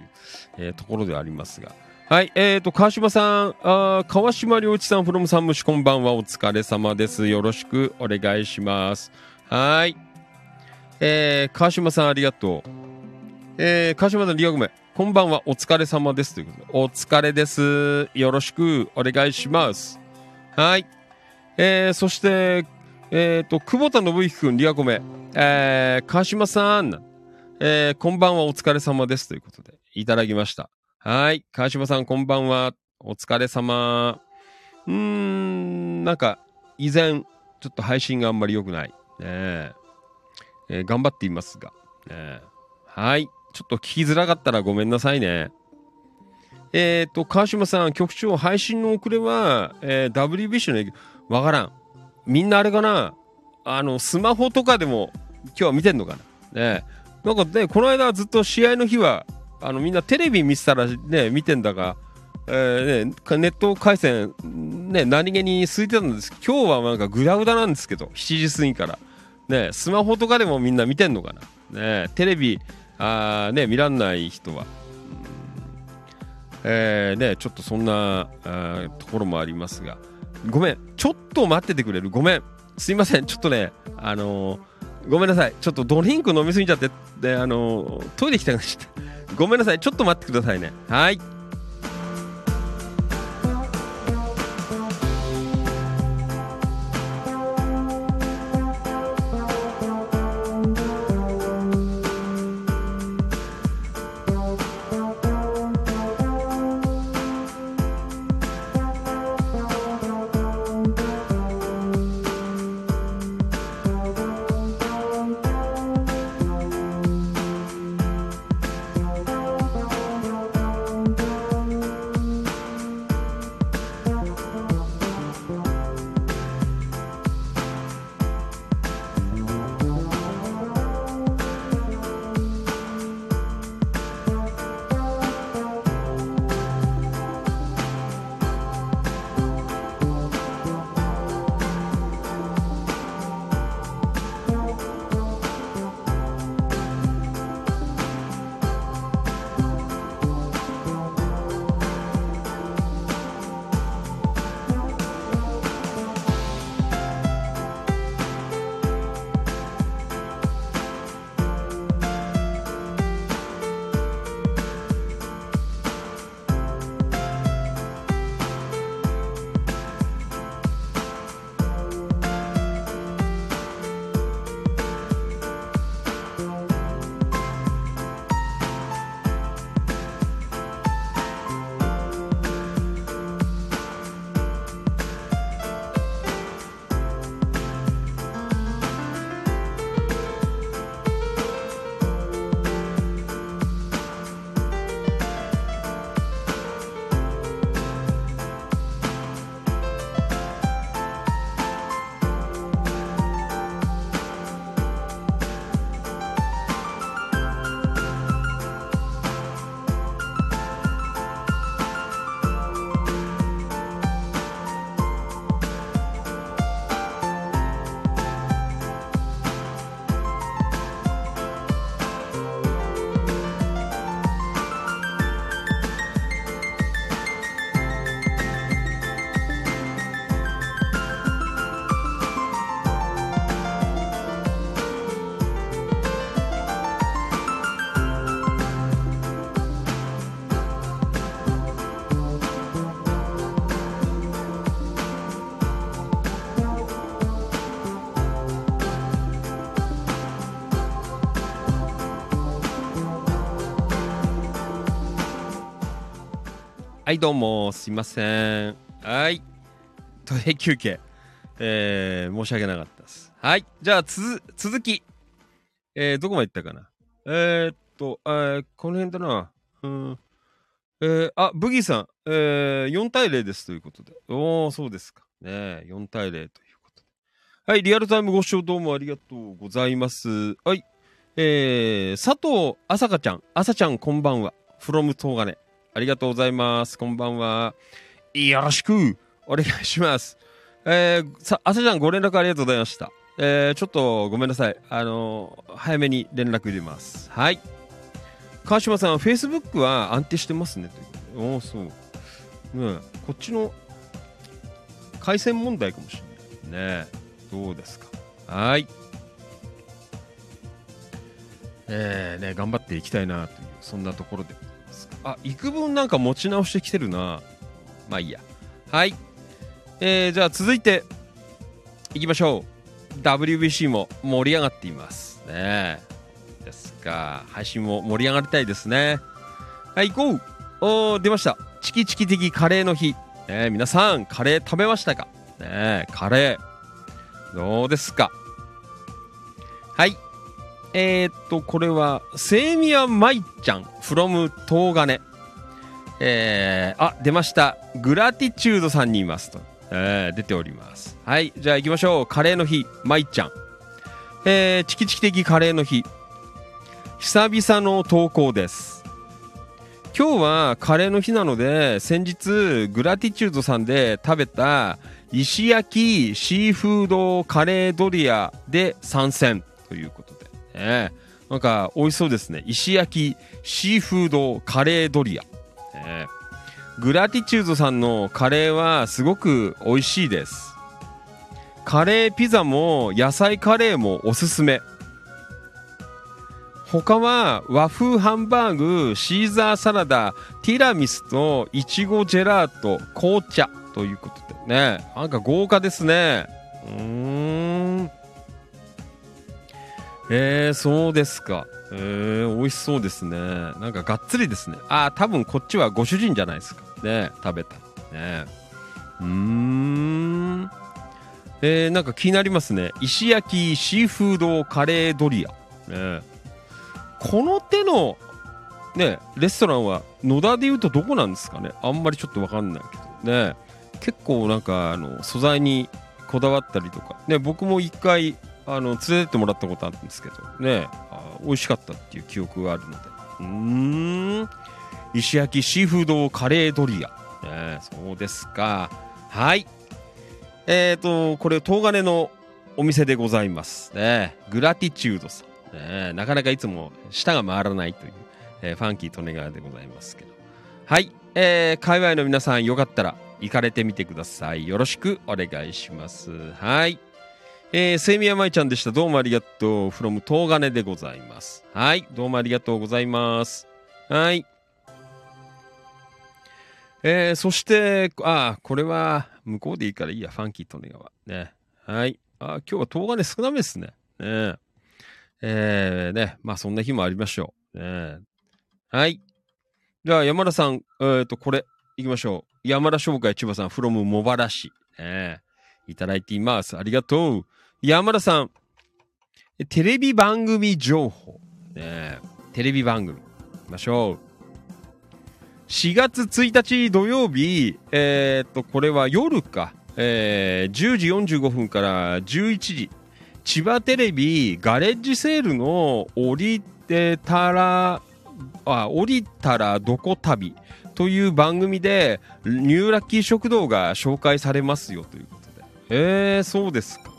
えー、ところではありますが。はい。えーと川島さん、あ川島良一さん from 三虫、こんばんは、お疲れ様です。よろしくお願いします。はい。えー、川島さんありがとう。えー、川島さんリアごめんこんばんは、お疲れ様ですということで、お疲れです。よろしくお願いします。はい。えー、そして、えっと、久保田信之くん、リアコメ、えー、川島さん、えー、こんばんは、お疲れ様ですということで、いただきました。はい。川島さん、こんばんは、お疲れ様。うーん、なんか依然ちょっと配信があんまり良くない、ねええー、頑張っていますが、ね、はい、ちょっと聞きづらかったらごめんなさいね。えっ、ー、と川島さん、局長、配信の遅れは、えー、ダブリュービーシー の影響わからん。みんなあれかな、あのスマホとかでも今日は見てんのかな、ね、なんかね、この間ずっと試合の日はあのみんなテレビ見てたらね、見てんだが、えーね、ネット回線、ね、何気に空いてたんです。今日はなんかグダグダなんですけど、しちじ過ぎから、ね、スマホとかでもみんな見てんのかな、ね、テレビあ、ね、見らんない人は、えーね、ちょっとそんなところもありますが、ごめん、ちょっと待っててくれる、ごめん、すいません、ちょっとね、あのー、ごめんなさい、ちょっとドリンク飲みすぎちゃって、で、あのー、トイレ行きたくなっちゃったごめんなさい、ちょっと待ってくださいね。はい、はい、どうもすいません。はい、トイレ休憩、えー、申し訳なかったです。はい、じゃあつ続き、えー、どこまで行ったかな。えー、っと、えー、この辺だな、うん、えー、あ、ブギーさん、えー、よんたいぜろですということで。おー、そうですかね。よんたいぜろということで。はい、リアルタイムご視聴どうもありがとうございます。はい、えー、佐藤あさかちゃん、あさちゃん、こんばんは、from 東金、ありがとうございます。こんばんは。よろしくお願いします。えー、さ、あさちゃん、ご連絡ありがとうございました。えー、ちょっとごめんなさい。あのー、早めに連絡入れます。はい。川島さん、Facebook は安定してますね。おー、そう。ね、こっちの回線問題かもしれない。ね、どうですか。はい。えー、ね、頑張っていきたいなという、そんなところで。あ、幾分なんか持ち直してきてるな。まあいいや。はい、えー、じゃあ続いていきましょう。 ダブリュービーシー も盛り上がっていますね。ですか、配信も盛り上がりたいですね。はい、行こう。おー、出ました。チキチキ的カレーの日、ね、皆さんカレー食べましたかね。カレーどうですか。はいえー、っとこれはセイミヤマイちゃん from 東金、えー、あ出ました。グラティチュードさんにいますと、えー、出ております。はいじゃあ行きましょう。カレーの日マイちゃん、えー、チキチキ的カレーの日、久々の投稿です。今日はカレーの日なので、先日グラティチュードさんで食べた石焼きシーフードカレードリアで参戦ということで、えー、なんか美味しそうですね。石焼きシーフードカレードリア、えー、グラティチュードさんのカレーはすごく美味しいです。カレーピザも野菜カレーもおすすめ。他は和風ハンバーグ、シーザーサラダ、ティラミスといちごジェラート、紅茶ということでね、なんか豪華ですね。うーんえー、そうですか。えー、美味しそうですね。なんかがっつりですね。あ、多分こっちはご主人じゃないですかね、食べたね。うーんえー、なんか気になりますね。石焼きシーフードカレードリア、ね、この手の、ね、レストランは野田でいうとどこなんですかね。あんまりちょっと分かんないけどね。結構なんかあの素材にこだわったりとか、ね、僕も一回あの連れてってもらったことあるんですけどね、あ美味しかったっていう記憶があるので、うーん石焼きシーフードカレードリア、ね、そうですか。はいえーとこれ東金のお店でございますね。グラティチュードさん、ね、なかなかいつも舌が回らないという、えー、ファンキー利根川でございますけど、はい、えー、界隈の皆さんよかったら行かれてみてください。よろしくお願いします。はいえー、セイミヤマイちゃんでした。どうもありがとう。from 東金でございます。はいどうもありがとうございます。はいえー、そしてあこれは向こうでいいからいいや。ファンキー利根川ね。はいあ今日は東金少なめですね。ねえー、ねまあそんな日もありましょうね。はいじゃあ山田さんえー、とこれいきましょう。山田商会千葉さん from 茂原市、ね、いただいています。ありがとう山田さん。テレビ番組情報、ね、テレビ番組いきましょう。しがつついたち土曜日、えー、っとこれは夜か、えー、じゅうじよんじゅうごふんからじゅういちじ、千葉テレビガレッジセールの降りてたらあ降りたらどこ旅という番組でニューラッキー食堂が紹介されますよということで、えー、そうですか、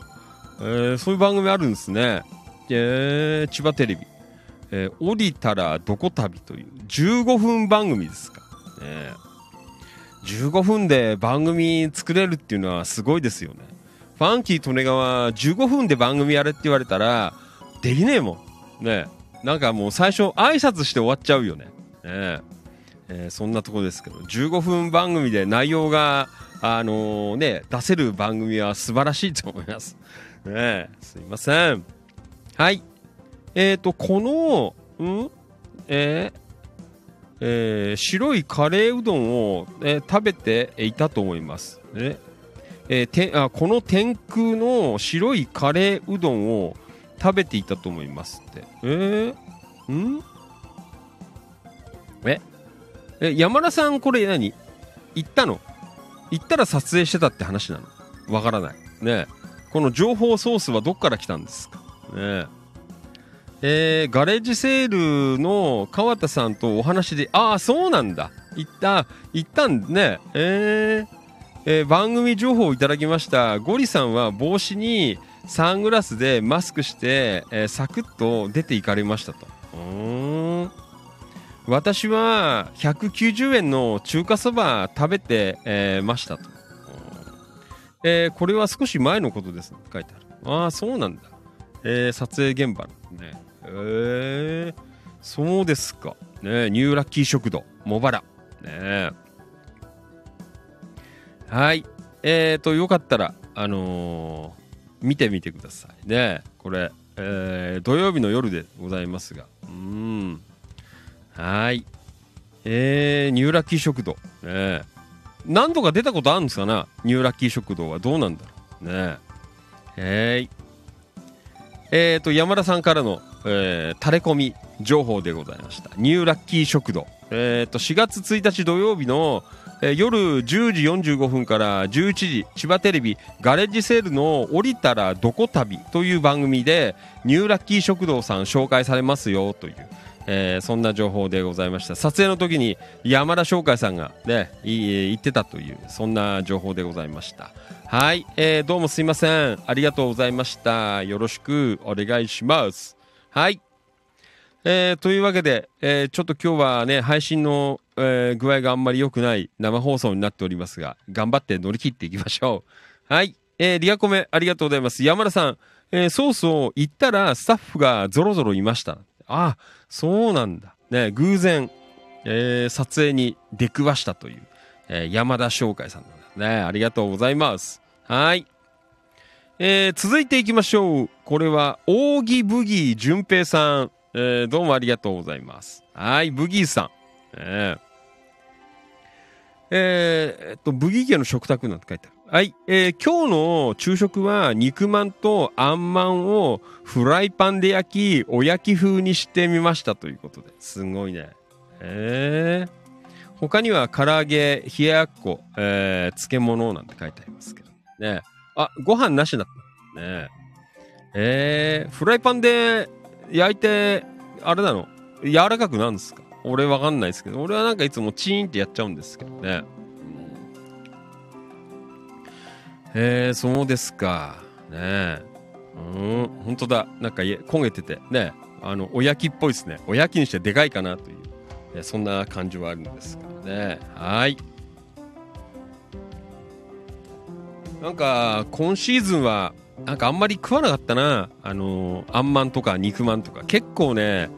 えー、そういう番組あるんですね、えー、千葉テレビ、えー、降りたらどこ旅というじゅうごふん番組ですか。ね、じゅうごふんで番組作れるっていうのはすごいですよね。ファンキー利根川じゅうごふんで番組やれって言われたらできねえもんね。なんかもう最初挨拶して終わっちゃうよね。ねええー、そんなとこですけどじゅうごふん番組で内容があのー、ね出せる番組は素晴らしいと思います。ねえすいません。はいえっとこのんえーえー、白いカレーうどんを、えー、食べていたと思います、ねえー、てあこの天空の白いカレーうどんを食べていたと思いますって、えー、んええ山田さんこれ何行ったの行ったら撮影してたって話なのわからない、ね、この情報ソースはどっから来たんですかねええー、ガレージセールの川田さんとお話でああそうなんだ行った行ったんねえーえー、番組情報をいただきました。ゴリさんは帽子にサングラスでマスクして、えー、サクッと出て行かれましたと。うーん私はひゃくきゅうじゅうえんの中華そば食べて、えー、ましたと、えー、これは少し前のことです、ね、書いてある。ああそうなんだ、えー、撮影現場のねえー、そうですか、ね、ニューラッキー食堂茂原、ね、はいえーとよかったらあのー、見てみてくださいねこれ、えー、土曜日の夜でございますがうーんはいえーニューラッキー食堂、ね何度か出たことあるんですかな、ニューラッキー食堂は。どうなんだろうねえ。えーと山田さんからの、えー、タレコミ情報でございました。ニューラッキー食堂、えーとしがつついたち土曜日の、えー、夜じゅうじよんじゅうごふんからじゅういちじ、千葉テレビガレッジセールの降りたらどこ旅という番組でニューラッキー食堂さん紹介されますよという、えー、そんな情報でございました。撮影の時に山田翔海さんがね言ってたという、そんな情報でございました。はい、えー、どうもすいません、ありがとうございました。よろしくお願いします。はい、えー、というわけで、えー、ちょっと今日はね配信の、えー、具合があんまり良くない生放送になっておりますが、頑張って乗り切っていきましょう。はい、えー、リアコメありがとうございます。山田さん、えー、ソースを言ったらスタッフがゾロゾロいました。ああ、そうなんだね。偶然、えー、撮影に出くわしたという、えー、山田翔海さんのね、ありがとうございます。はい、えー、続いていきましょう。これは扇ブギー純平さん、えー、どうもありがとうございます。はい、ブギーさん、えーえー、っとブギー家の食卓なんて書いてある。はい、えー、今日の昼食は肉まんとあんまんをフライパンで焼き、おやき風にしてみましたということで、すごいね。えー他には唐揚げ、冷ややっこ、えー、漬物なんて書いてありますけどね。あ、ご飯なしだったね。えー、フライパンで焼いてあれなの、柔らかくなんですか？俺わかんないですけど、俺はなんかいつもチーンってやっちゃうんですけどね。えー、そうですかね。うん、本当だ。なんか焦げててね、あのおやきっぽいですね。おやきにしてでかいかなという、そんな感じはあるんですからね。はい、なんか今シーズンはなんかあんまり食わなかったな、あのあんまんとか肉まんとか。結構ね、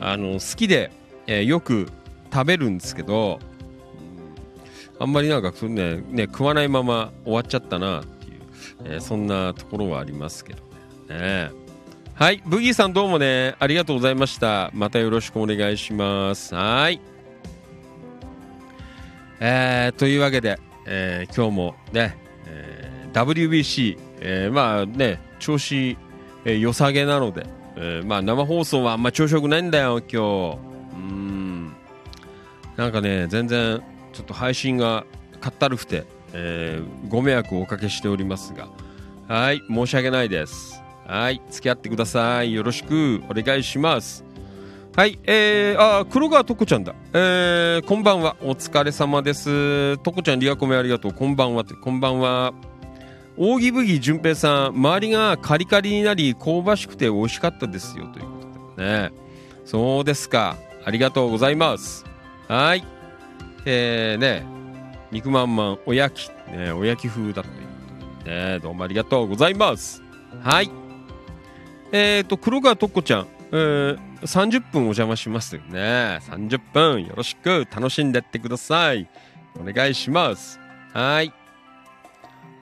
あの好きで、えー、よく食べるんですけど、あんまりなんかそれ、ねね、食わないまま終わっちゃったなっていう、えー、そんなところはありますけどね。ね、はい、ブギーさんどうもね、ありがとうございました。またよろしくお願いします。はい、えー、というわけで、えー、今日もね、えー、ダブリュービーシー、えー、まあね調子、えー、良さげなので、えー、まあ生放送はあんま調子良くないんだよ今日。うーん、なんかね全然ちょっと配信がかったるくて、えー、ご迷惑をおかけしておりますが、はい、申し訳ないです。はい、付き合ってください。よろしくお願いします。はい、えー、あ、黒川とこちゃんだ。えー、こんばんは。お疲れ様です。とこちゃん、リアコメありがとう。こんばんはって、こんばんは。扇ブギ純平さん、周りがカリカリになり、香ばしくて美味しかったですよということでね。そうですか。ありがとうございます。はい、えー、ね、肉まんまん、おやき、ね、おやき風だということでね。どうもありがとうございます。はい。えーと黒川とっこちゃん、えー、さんじゅっぷんお邪魔しますよね。さんじゅっぷんよろしく楽しんでってください。お願いします。はい、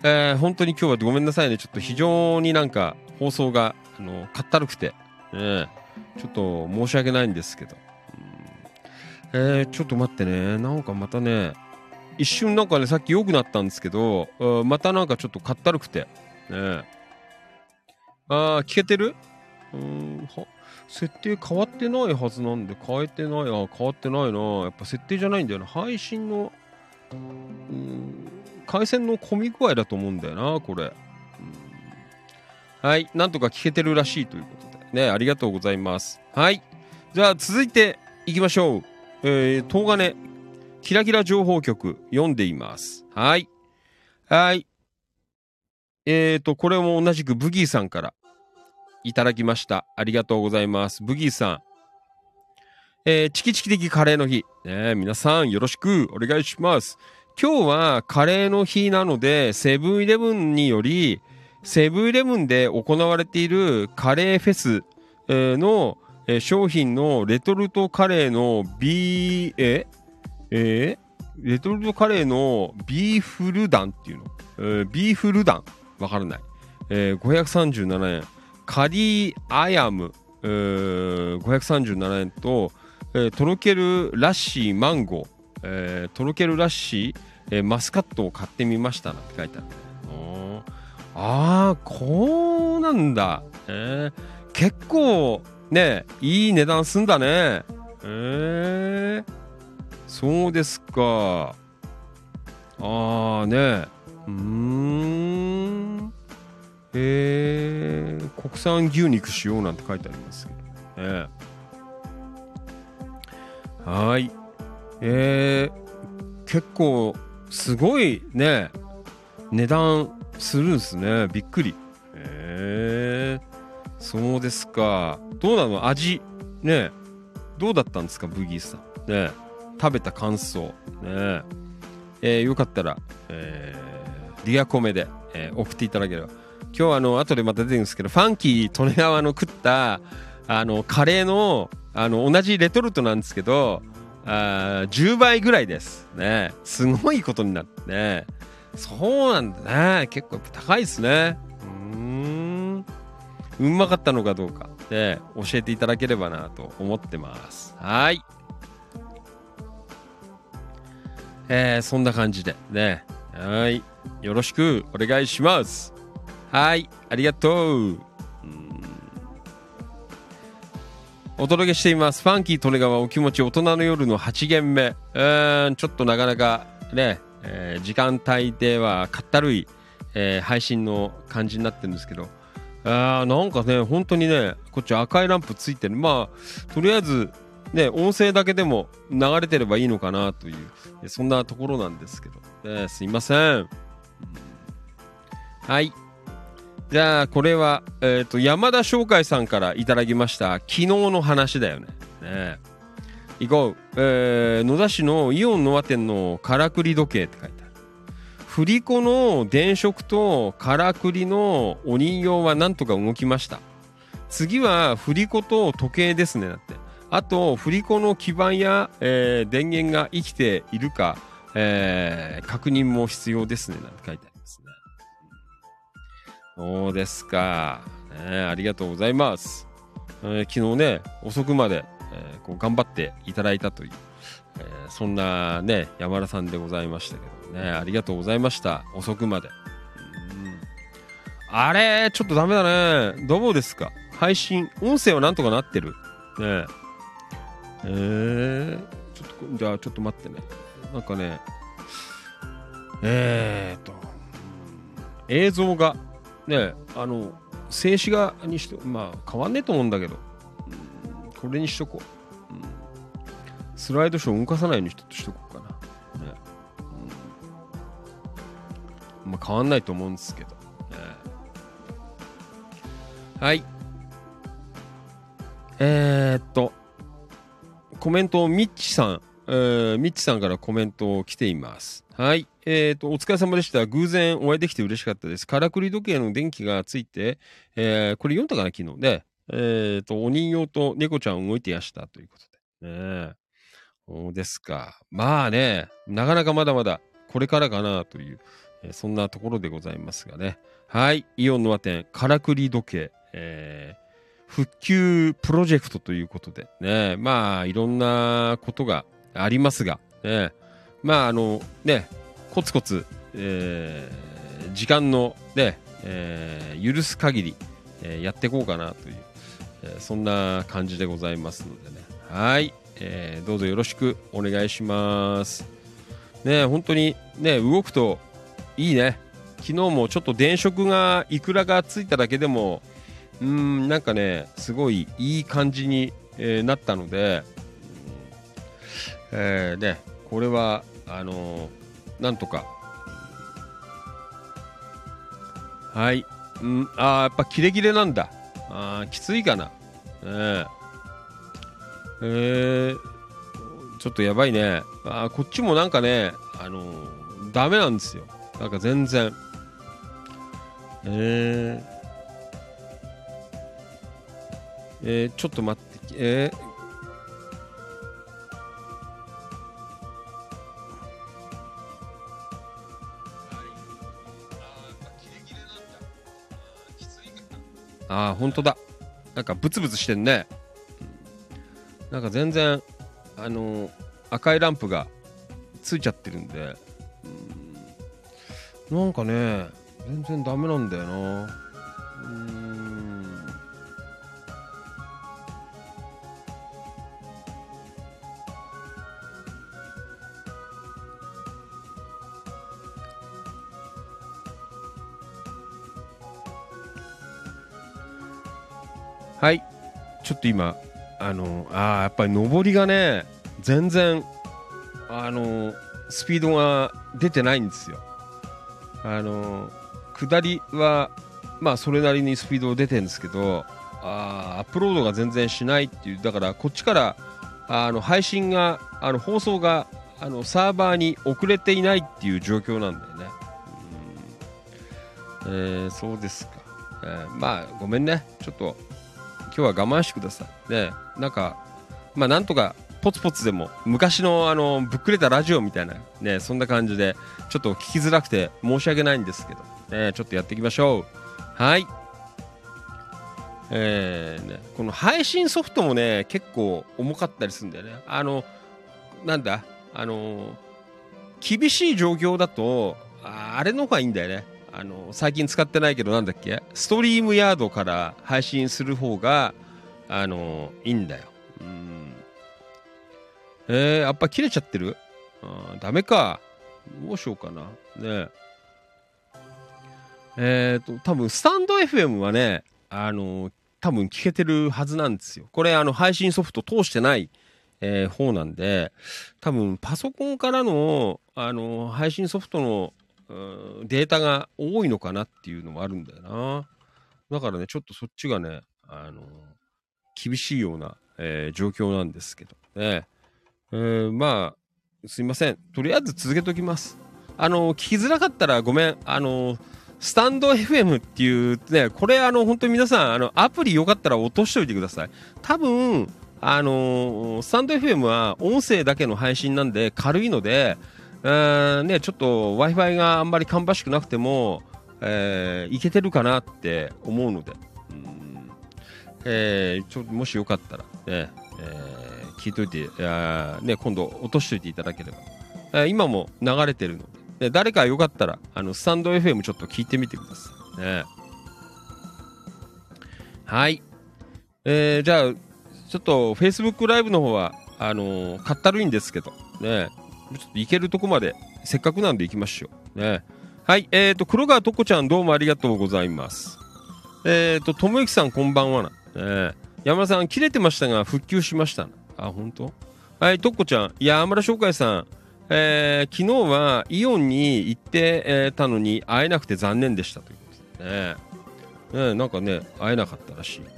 えー、本当に今日はごめんなさいね。ちょっと非常になんか放送があのかったるくて、えー、ちょっと申し訳ないんですけど、うん、えー、ちょっと待ってね、なんかまたね一瞬なんかねさっき良くなったんですけど、またなんかちょっとかったるくて、えーあー聞けてる？うーん、は設定変わってないはずなんで、変えてない、あ変わってないな、やっぱ設定じゃないんだよな、配信のうーん回線の混み具合だと思うんだよなこれ。うん、はい、なんとか聞けてるらしいということでね、ありがとうございます。はい、じゃあ続いていきましょう。えー、東金キラキラ情報局読んでいます。はいはい、えーとこれも同じくブギーさんからいただきました。ありがとうございます。ブギーさん、えー、チキチキ的カレーの日、ね、皆さんよろしくお願いします。今日はカレーの日なので、セブンイレブンによりセブンイレブンで行われているカレーフェスの商品のレトルトカレーの B ええー、レトルトカレーのビーフルダンっていうの、えー、ビーフルダンわからない、えー、ごひゃくさんじゅうななえん、カリーアヤム、えー、ごひゃくさんじゅうななえんと、えー、とろけるラッシーマンゴー、えー、とろけるラッシー、えー、マスカットを買ってみましたって書いてあって、ああこうなんだ、えー、結構ねいい値段すんだね、えー、そうですか、ああね、うーん、えー、国産牛肉使用なんて書いてありますけどね、はい、えー、結構すごいね値段するんですね、びっくり、えー、そうですか、どうなの味ね、どうだったんですかブギーさんね、食べた感想ね、えー、よかったら、えー、リアコメで、えー、送っていただければ、今日あの後でまた出てるんですけど、ファンキー利根川の食ったあのカレーの、 あの同じレトルトなんですけど、あじゅうばいぐらいですね、すごいことになってね、そうなんだね、結構高いですね、うーん、うまかったのかどうかで教えていただければなと思ってます。はい、えー、そんな感じでね、はい、よろしくお願いします。はい、ありがとう、うん、お届けしていますファンキー利根川お気持ち大人の夜のはち限目、えー、ちょっとなかなかね、えー、時間帯ではかったるい、えー、配信の感じになってるんですけど、あーなんかね本当にねこっち赤いランプついてる、まあとりあえずね音声だけでも流れてればいいのかなというそんなところなんですけど、ね、すいません。はい、じゃあこれは、えー、と山田翔海さんからいただきました。昨日の話だよね、ね行こう、えー、野田市のイオンの和店のからくり時計って書いてある。振り子の電飾とからくりのお人形はなんとか動きました。次は振り子と時計ですね、だって。あと振り子の基板や、えー、電源が生きているか、えー、確認も必要ですねなんて書いてありますね。そうですか、ね、ありがとうございます、えー、昨日ね遅くまでえー、こう頑張っていただいたという、えー、そんなね山田さんでございましたけどね、ありがとうございました、遅くまで、うん、あれちょっとダメだね、どうですか配信音声はなんとかなってるね、えー、ちょっとじゃあちょっと待ってね、なんかねえーっと映像がねあの静止画にしてまあ変わんねえと思うんだけど、これにしとこう、うん、スライドショー動かさないようにちょっとしとこうかな、ね、うん、まあ変わんないと思うんですけど、ね、はい、えー、っとコメントをミッチさん、えー、ミッチさんからコメントを来ています。はい、えー、っとお疲れ様でした、偶然お会いできて嬉しかったです。からくり時計の電気がついて、えー、これ読んだかな昨日ね、えー、とお人形と猫ちゃん動いてやしたということで、ね、そうですか、まあねなかなかまだまだこれからかなという、えー、そんなところでございますがね。はい、イオンの和店からくり時計、えー、復旧プロジェクトということでね、まあいろんなことがありますが、ね、まああのねコツコツ、えー、時間のね、えー、許す限り、えー、やっていこうかなというそんな感じでございますのでね。はい、えー、どうぞよろしくお願いします。ねえ、本当にね動くといいね。昨日もちょっと電飾がいくらかついただけでも、うーんなんかねすごいいい感じに、えー、なったので、えー、ねこれはあのー、なんとかはい、うん、あーやっぱキレキレなんだ。あきついかな、ね、えー、ちょっとやばいね。あこっちもなんかね、あのー、ダメなんですよ、なんか全然、えーえー、ちょっと待って、えーあー本当だ、なんかブツブツしてんね、なんか全然あのー、赤いランプがついちゃってるんで、なんかね全然ダメなんだよな。うーんはい、ちょっと今あのあやっぱり上りがね全然あのスピードが出てないんですよ。あの下りはまあそれなりにスピード出てるんですけど、あアップロードが全然しないっていう。だからこっちからあの配信があの放送があのサーバーに遅れていないっていう状況なんだよね。うーん、えー、そうですか、えー、まあごめんね、ちょっと今日は我慢してくださいね。なんかまあなんとかポツポツでも昔のあのぶっくれたラジオみたいなね、そんな感じでちょっと聞きづらくて申し訳ないんですけど、えちょっとやっていきましょう。はい、えーねこの配信ソフトもね結構重かったりするんだよね。あのなんだあの厳しい状況だとあれの方がいいんだよね。あの最近使ってないけどなんだっけ、ストリームヤードから配信する方があのいいんだよ。うーんえー、やっぱ切れちゃってる？あダメか。どうしようかな。ねえー、と多分スタンド エフエム はね、あのー、多分聞けてるはずなんですよ。これあの配信ソフト通してない、えー、方なんで、多分パソコンからの、あのー、配信ソフトのーデータが多いのかなっていうのもあるんだよな。だからねちょっとそっちがね、あのー、厳しいような、えー、状況なんですけどね。えー、まあすいません、とりあえず続けときます。あの聞きづらかったらごめん。あのスタンド エフエム っていうね、これあの本当に皆さんあのアプリよかったら落としておいてください。多分あのスタンド エフエム は音声だけの配信なんで軽いので、えーね、ちょっと Wi-Fi があんまり芳しくなくても、えー、いけてるかなって思うので、うん、えー、ちょもしよかったらね、えー聞いといて、ね、今度落としといていただければ、今も流れてるので、誰かよかったらあのスタンド エフエム ちょっと聞いてみてくださいね。はい、えー、じゃあちょっと Facebook ライブの方はあのー、かったるいんですけどね、ちょっといけるとこまでせっかくなんでいきましょうね。はい、えーと黒川とこちゃんどうもありがとうございます。えーとともゆきさんこんばんはな、ね、山田さん切れてましたが復旧しましたな。あ、本当？はい、とっこちゃん、いや、あまら紹介さん、えー、昨日はイオンに行って、えー、たのに会えなくて残念でしたということですね。ね、なんかね、会えなかったらしいという、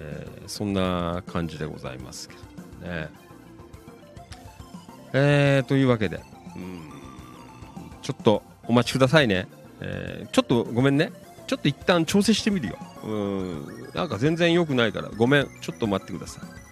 えー、そんな感じでございますけどね。えー、というわけで、うん、ちょっとお待ちくださいね、えー。ちょっとごめんね。ちょっと一旦調整してみるよ。うん、なんか全然良くないから、ごめん、ちょっと待ってください。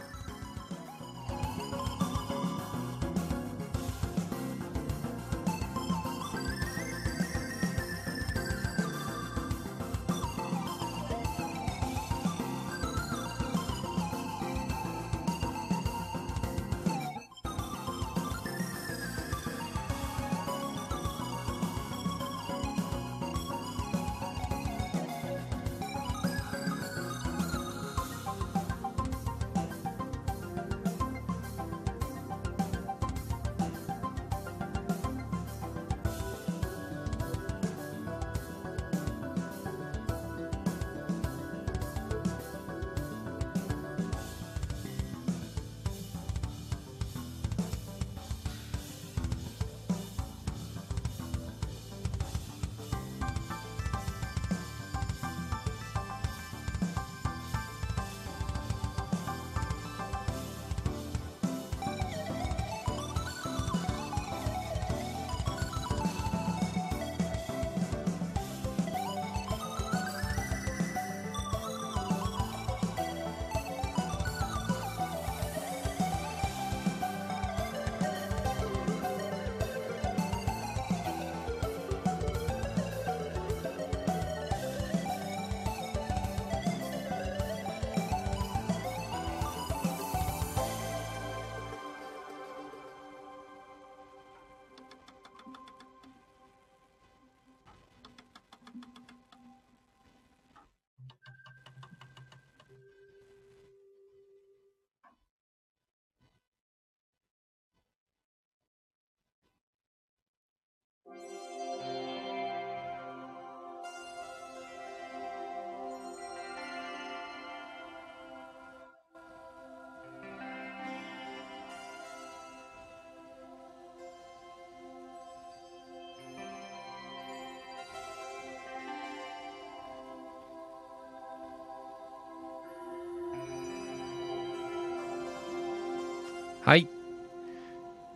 はい。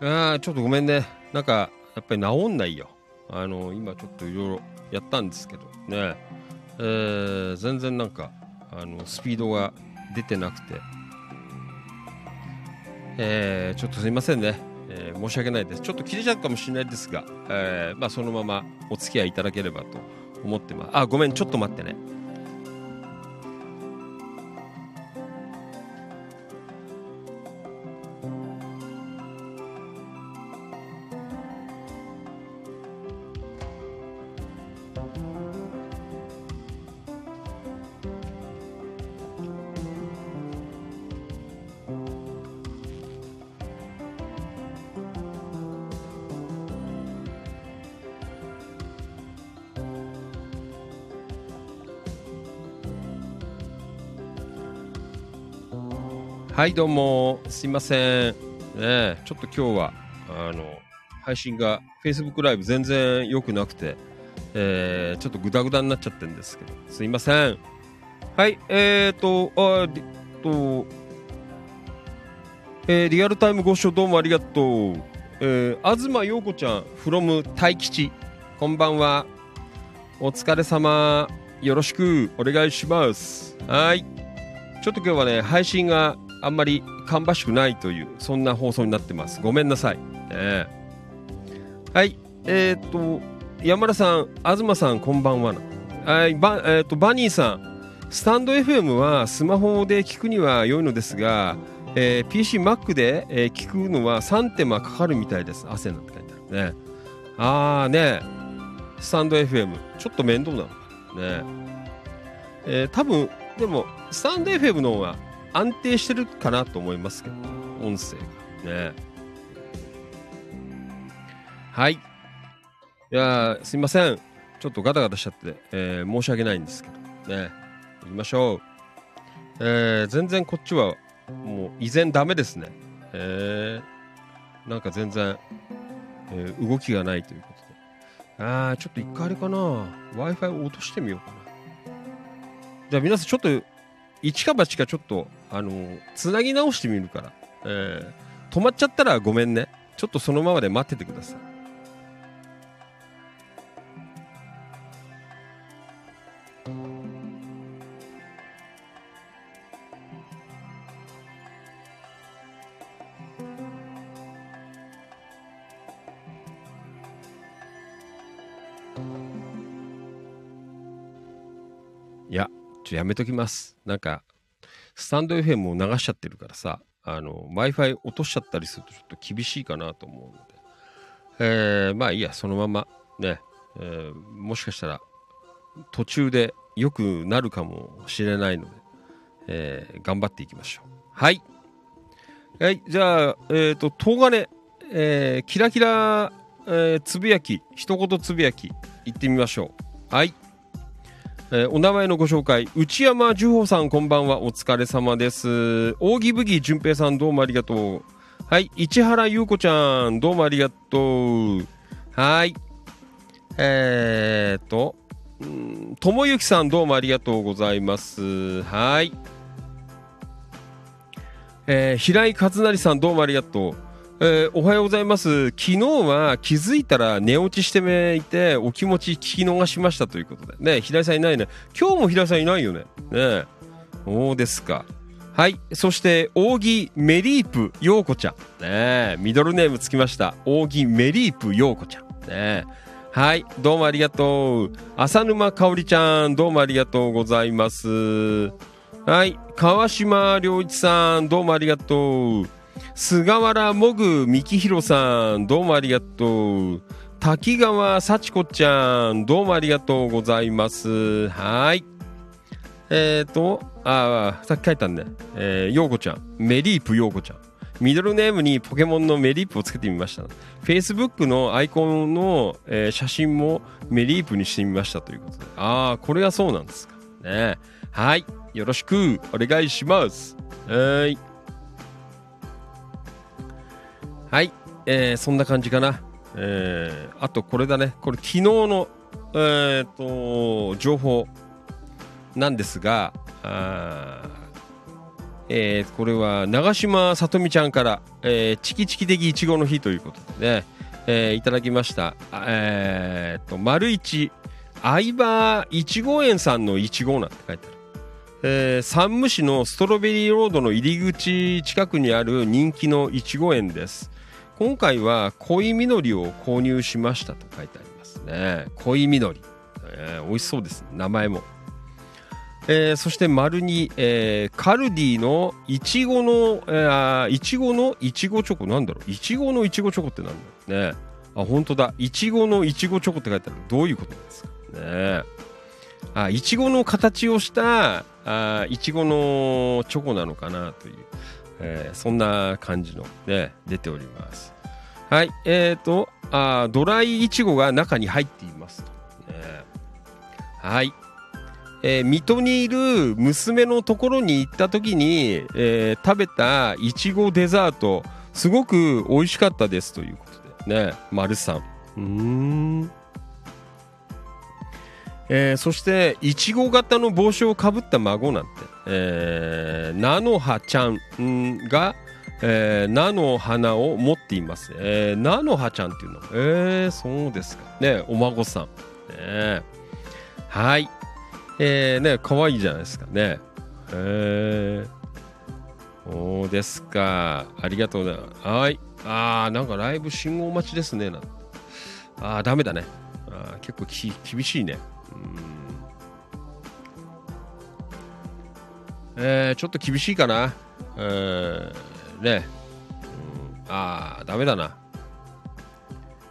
ああ、ちょっとごめんね。なんか、やっぱり治んないよ。あの、今ちょっといろいろやったんですけどね。えー、全然なんか、あの、スピードが出てなくて。えー、ちょっとすいませんね。えー、申し訳ないです。ちょっと切れちゃうかもしれないですが、えー、まあそのままお付き合いいただければと思ってます。あ、ごめん、ちょっと待ってね。はい、どうもすいません、ね、ちょっと今日はあの配信が Facebook ライブ全然良くなくて、えー、ちょっとグダグダになっちゃってるんですけどすいません。はい、えーとありと、えー、リアルタイムご視聴どうもありがとう、えー、東陽子ちゃん from 大吉こんばんは、お疲れ様、よろしくお願いします。はい、ちょっと今日はね配信があんまり芳しくないというそんな放送になってます。ごめんなさい、えー、はい、えー、っと山田さん、東さんこんばんはな、はい、ばえー、っとバニーさん、スタンド エフエム はスマホで聞くには良いのですが、えー、ピーシー Mac で、えー、聞くのはさんてんまかかるみたいです。汗なんて書いてあるね。あーね、スタンド エフエム ちょっと面倒なのね、えー、多分でもスタンド エフエム の方が安定してるかなと思いますけど、音声がね。はい。いや、すいません。ちょっとガタガタしちゃって、えー、申し訳ないんですけどね。行きましょう。えー、全然こっちはもう依然ダメですね。えー、なんか全然、えー、動きがないということで。あー、ちょっと一回あれかな。Wi-Fi を落としてみようかな。じゃあ皆さんちょっと一か八かちょっとあのー、つなぎ直してみるから、えー、止まっちゃったらごめんね。ちょっとそのままで待っててください。いや、ちょやめときます。なんかスタンド エフエム を流しちゃってるからさ、あの Wi-Fi 落としちゃったりするとちょっと厳しいかなと思うので、えー、まあいいや、そのままね、えー、もしかしたら途中で良くなるかもしれないので、えー、頑張っていきましょう。はい、はい、じゃあえっと東金、えー、キラキラ、えー、つぶやき一言つぶやきいってみましょう。はい。えー、お名前のご紹介、内山樹穂さんこんばんは、お疲れ様です。大木ブギ純平さんどうもありがとう。はい、市原優子ちゃんどうもありがとう。はい、えーっとともゆきさんどうもありがとうございます。はい、えー、平井勝成さんどうもありがとう。えー、おはようございます。昨日は気づいたら寝落ちしていてお気持ち聞き逃しましたということでね。平井さんいないね、今日も平井さんいないよね。ね、そうですか。はい、そして大木メリープ陽子ちゃんね、ミドルネームつきました、大木メリープ陽子ちゃんね。はい、どうもありがとう。浅沼香織ちゃんどうもありがとうございます。はい、川島良一さんどうもありがとう。菅原もぐみきひろさんどうもありがとう。滝川幸子ちゃんどうもありがとうございます。はい、えーとあさっき書いたんで、えー、ようこちゃんメリープようこちゃん、ミドルネームにポケモンのメリープをつけてみました。 Facebook のアイコンの、えー、写真もメリープにしてみましたということで、あーこれがそうなんですかね。はい、よろしくお願いします。はいはい、えー、そんな感じかな、えー、あとこれだね、これ昨日の、えー、と情報なんですが、あえー、これは長島さとみちゃんから、えー、チキチキ的イチゴの日ということでね、えー、いただきました。えー、っと丸一相葉いちご園さんのいちごなんて書いてある。えー、山武市のストロベリーロードの入り口近くにある人気のいちご園です。今回は恋みのりを購入しましたと書いてありますね。恋みのり、えー、美味しそうです、ね、名前も。えー、そして丸に、えー、カルディのいちごの、えー、いちごのいちごチョコ、なんだろう、いちごのいちごチョコってなんだろうね。あ、本当だ、いちごのいちごチョコって書いてある。どういうことなんですかね。あ、いちごの形をしたあいちごのチョコなのかなという、えー、そんな感じの、ね、出ております。はい、えーとあドライいちごが中に入っていますと、ね、はいえー、水戸にいる娘のところに行った時に、えー、食べたいちごデザートすごく美味しかったですということでね、丸さん。うーん、えー、そしていちご型の帽子をかぶった孫なんて、えー、菜の葉ちゃんが、えー、菜の花を持っています、えー、菜の葉ちゃんっていうの、えー、そうですかね、お孫さん、ね、はいえー、ね、可愛いじゃないですかね。へえ、そうですか。ありがとうございます。はい。ああ、なんかライブ信号待ちですね。なんてああ、ダメだね。あ結構き厳しいね。うん。えー、ちょっと厳しいかな。えー、ね。うん、ああ、ダメだな。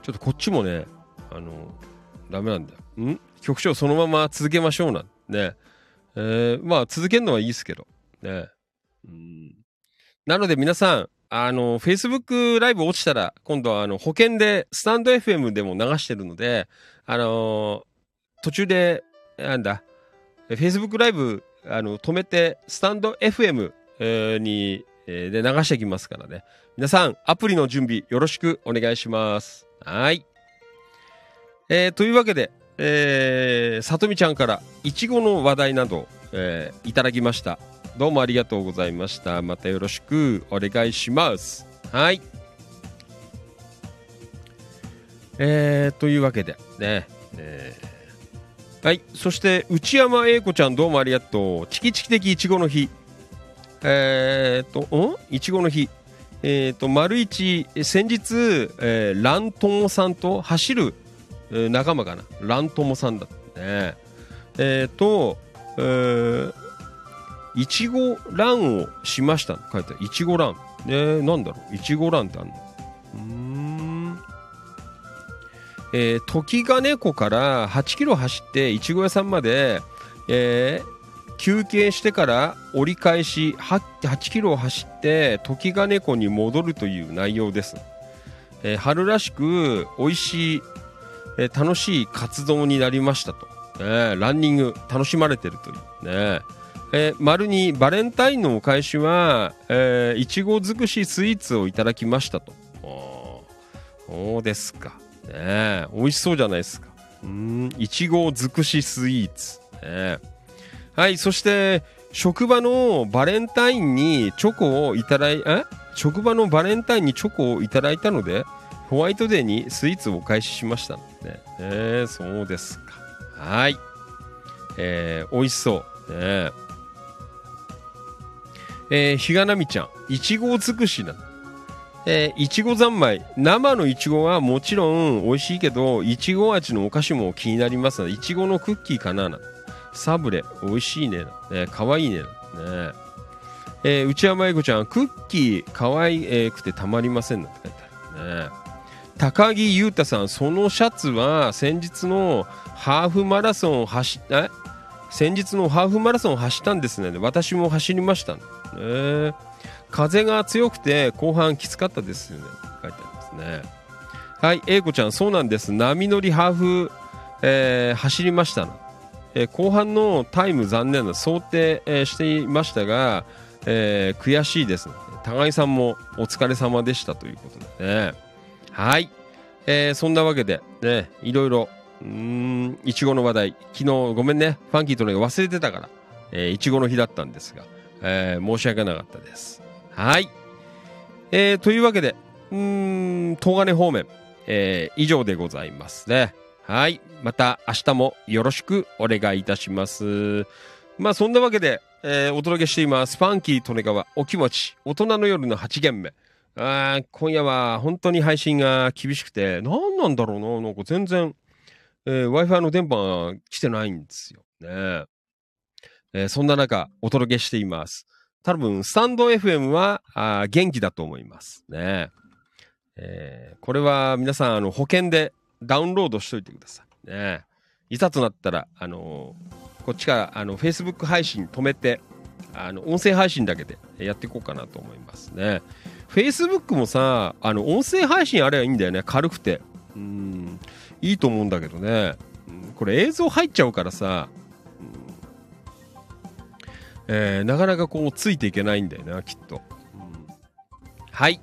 ちょっとこっちもね、あのダメなんだよ。ん？局長そのまま続けましょうなんね、えー、まあ続けるのはいいですけどね。うん、なので皆さん、あの Facebook ライブ落ちたら今度はあの保険でスタンド エフエム でも流してるので、あのー、途中でなんだ Facebook ライブあの止めてスタンド エフエム に、えー、で流してきますからね。皆さんアプリの準備よろしくお願いします。はい、えー、というわけでえー、さとみちゃんからいちごの話題など、えー、いただきました。どうもありがとうございました。またよろしくお願いします。はい、えー、というわけでね、えー、はい。そして内山英子ちゃんどうもありがとう。チキチキ的いちごの日、えーっとんいちごの日、えー、っと丸一先日、えー、ラントモさんと走る仲間かな、ラントモさんだったね。えー、と、えー、いちごランをしました。書いてある。いちごラン。えー、なんだろう。いちごランってあるの。うーん。えー、時金子からはちキロ走っていちご屋さんまで、えー、休憩してから折り返し はちキロ走って時金子に戻るという内容です。えー、春らしく美味しい。えー、楽しい活動になりましたと、えー、ランニング楽しまれてるというね。えー、丸にバレンタインのお返しは、えー、いちご尽くしスイーツをいただきましたと。そうですかね。美味しそうじゃないですか。うーん、いちご尽くしスイーツ、ね、はい。そして職場のバレンタインにチョコをいただいえ職場のバレンタインにチョコをいただいたのでホワイトデーにスイーツをお返ししましたね。えー、そうですか。はい、えー、美味しそう、ねえー、日がなみちゃんいちご尽くしな、えー、いちご三昧生のいちごはもちろん美味しいけどいちご味のお菓子も気になりますのでいちごのクッキーかな、なサブレ美味しいね、えー、かわいいね、ねえー、内山英子ちゃんクッキーかわいくてたまりませんなんて書いてあるね。高木優太さんそのシャツは先日のハーフマラソンを走った先日のハーフマラソンを走ったんですね。私も走りました、ねえー、風が強くて後半きつかったですよね。書いてありますね。はい、英子ちゃんそうなんです。波乗りハーフ、えー、走りました、ねえー、後半のタイム残念な想定、えー、していましたが、えー、悔しいです、ね、高木さんもお疲れ様でしたということでね。はい、えー、そんなわけでね、いろいろいちごの話題昨日ごめんねファンキーとの忘れてたから、えー、いちごの日だったんですが、えー、申し訳なかったです。はい、えー、というわけでうーん東金方面、えー、以上でございますね。はい、また明日もよろしくお願いいたします。まあそんなわけで、えー、お届けしていますファンキー利根川お気持ち大人の夜のはち限目。あ今夜は本当に配信が厳しくて何なんだろうな、なんか全然、えー、Wi-Fi の電波が来てないんですよね。えー、そんな中お届けしています。多分スタンド エフエム はあ元気だと思いますね。えー、これは皆さんあの保険でダウンロードしといてくださいね。いざとなったらあのー、こっちからあの Facebook 配信止めてあの音声配信だけでやっていこうかなと思いますね。 Facebook もさあの音声配信あれはいいんだよね、軽くてうーんいいと思うんだけどね、これ映像入っちゃうからさ、えー、なかなかこうついていけないんだよなきっと、うん、はい、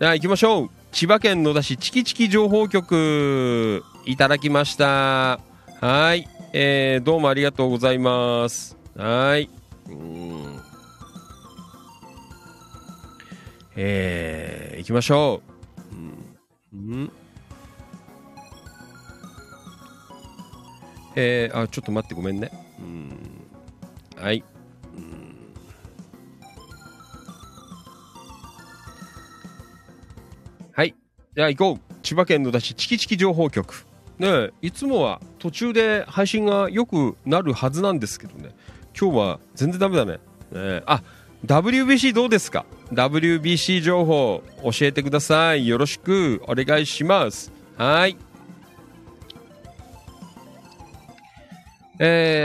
じゃあ行きましょう。千葉県野田市チキチキ情報局いただきました。はい、えー、どうもありがとうございます。はい、うーんえー行きましょう、うんうんえー、あちょっと待ってごめんね、うん、はいはい。じゃあ行こう。千葉県野田市チキチキ情報局。ねえ、いつもは途中で配信が良くなるはずなんですけどね。今日は全然ダメだね。ねえ、あ、ダブリュービーシー どうですか？ ダブリュービーシー 情報教えてください。よろしくお願いします。はい。えー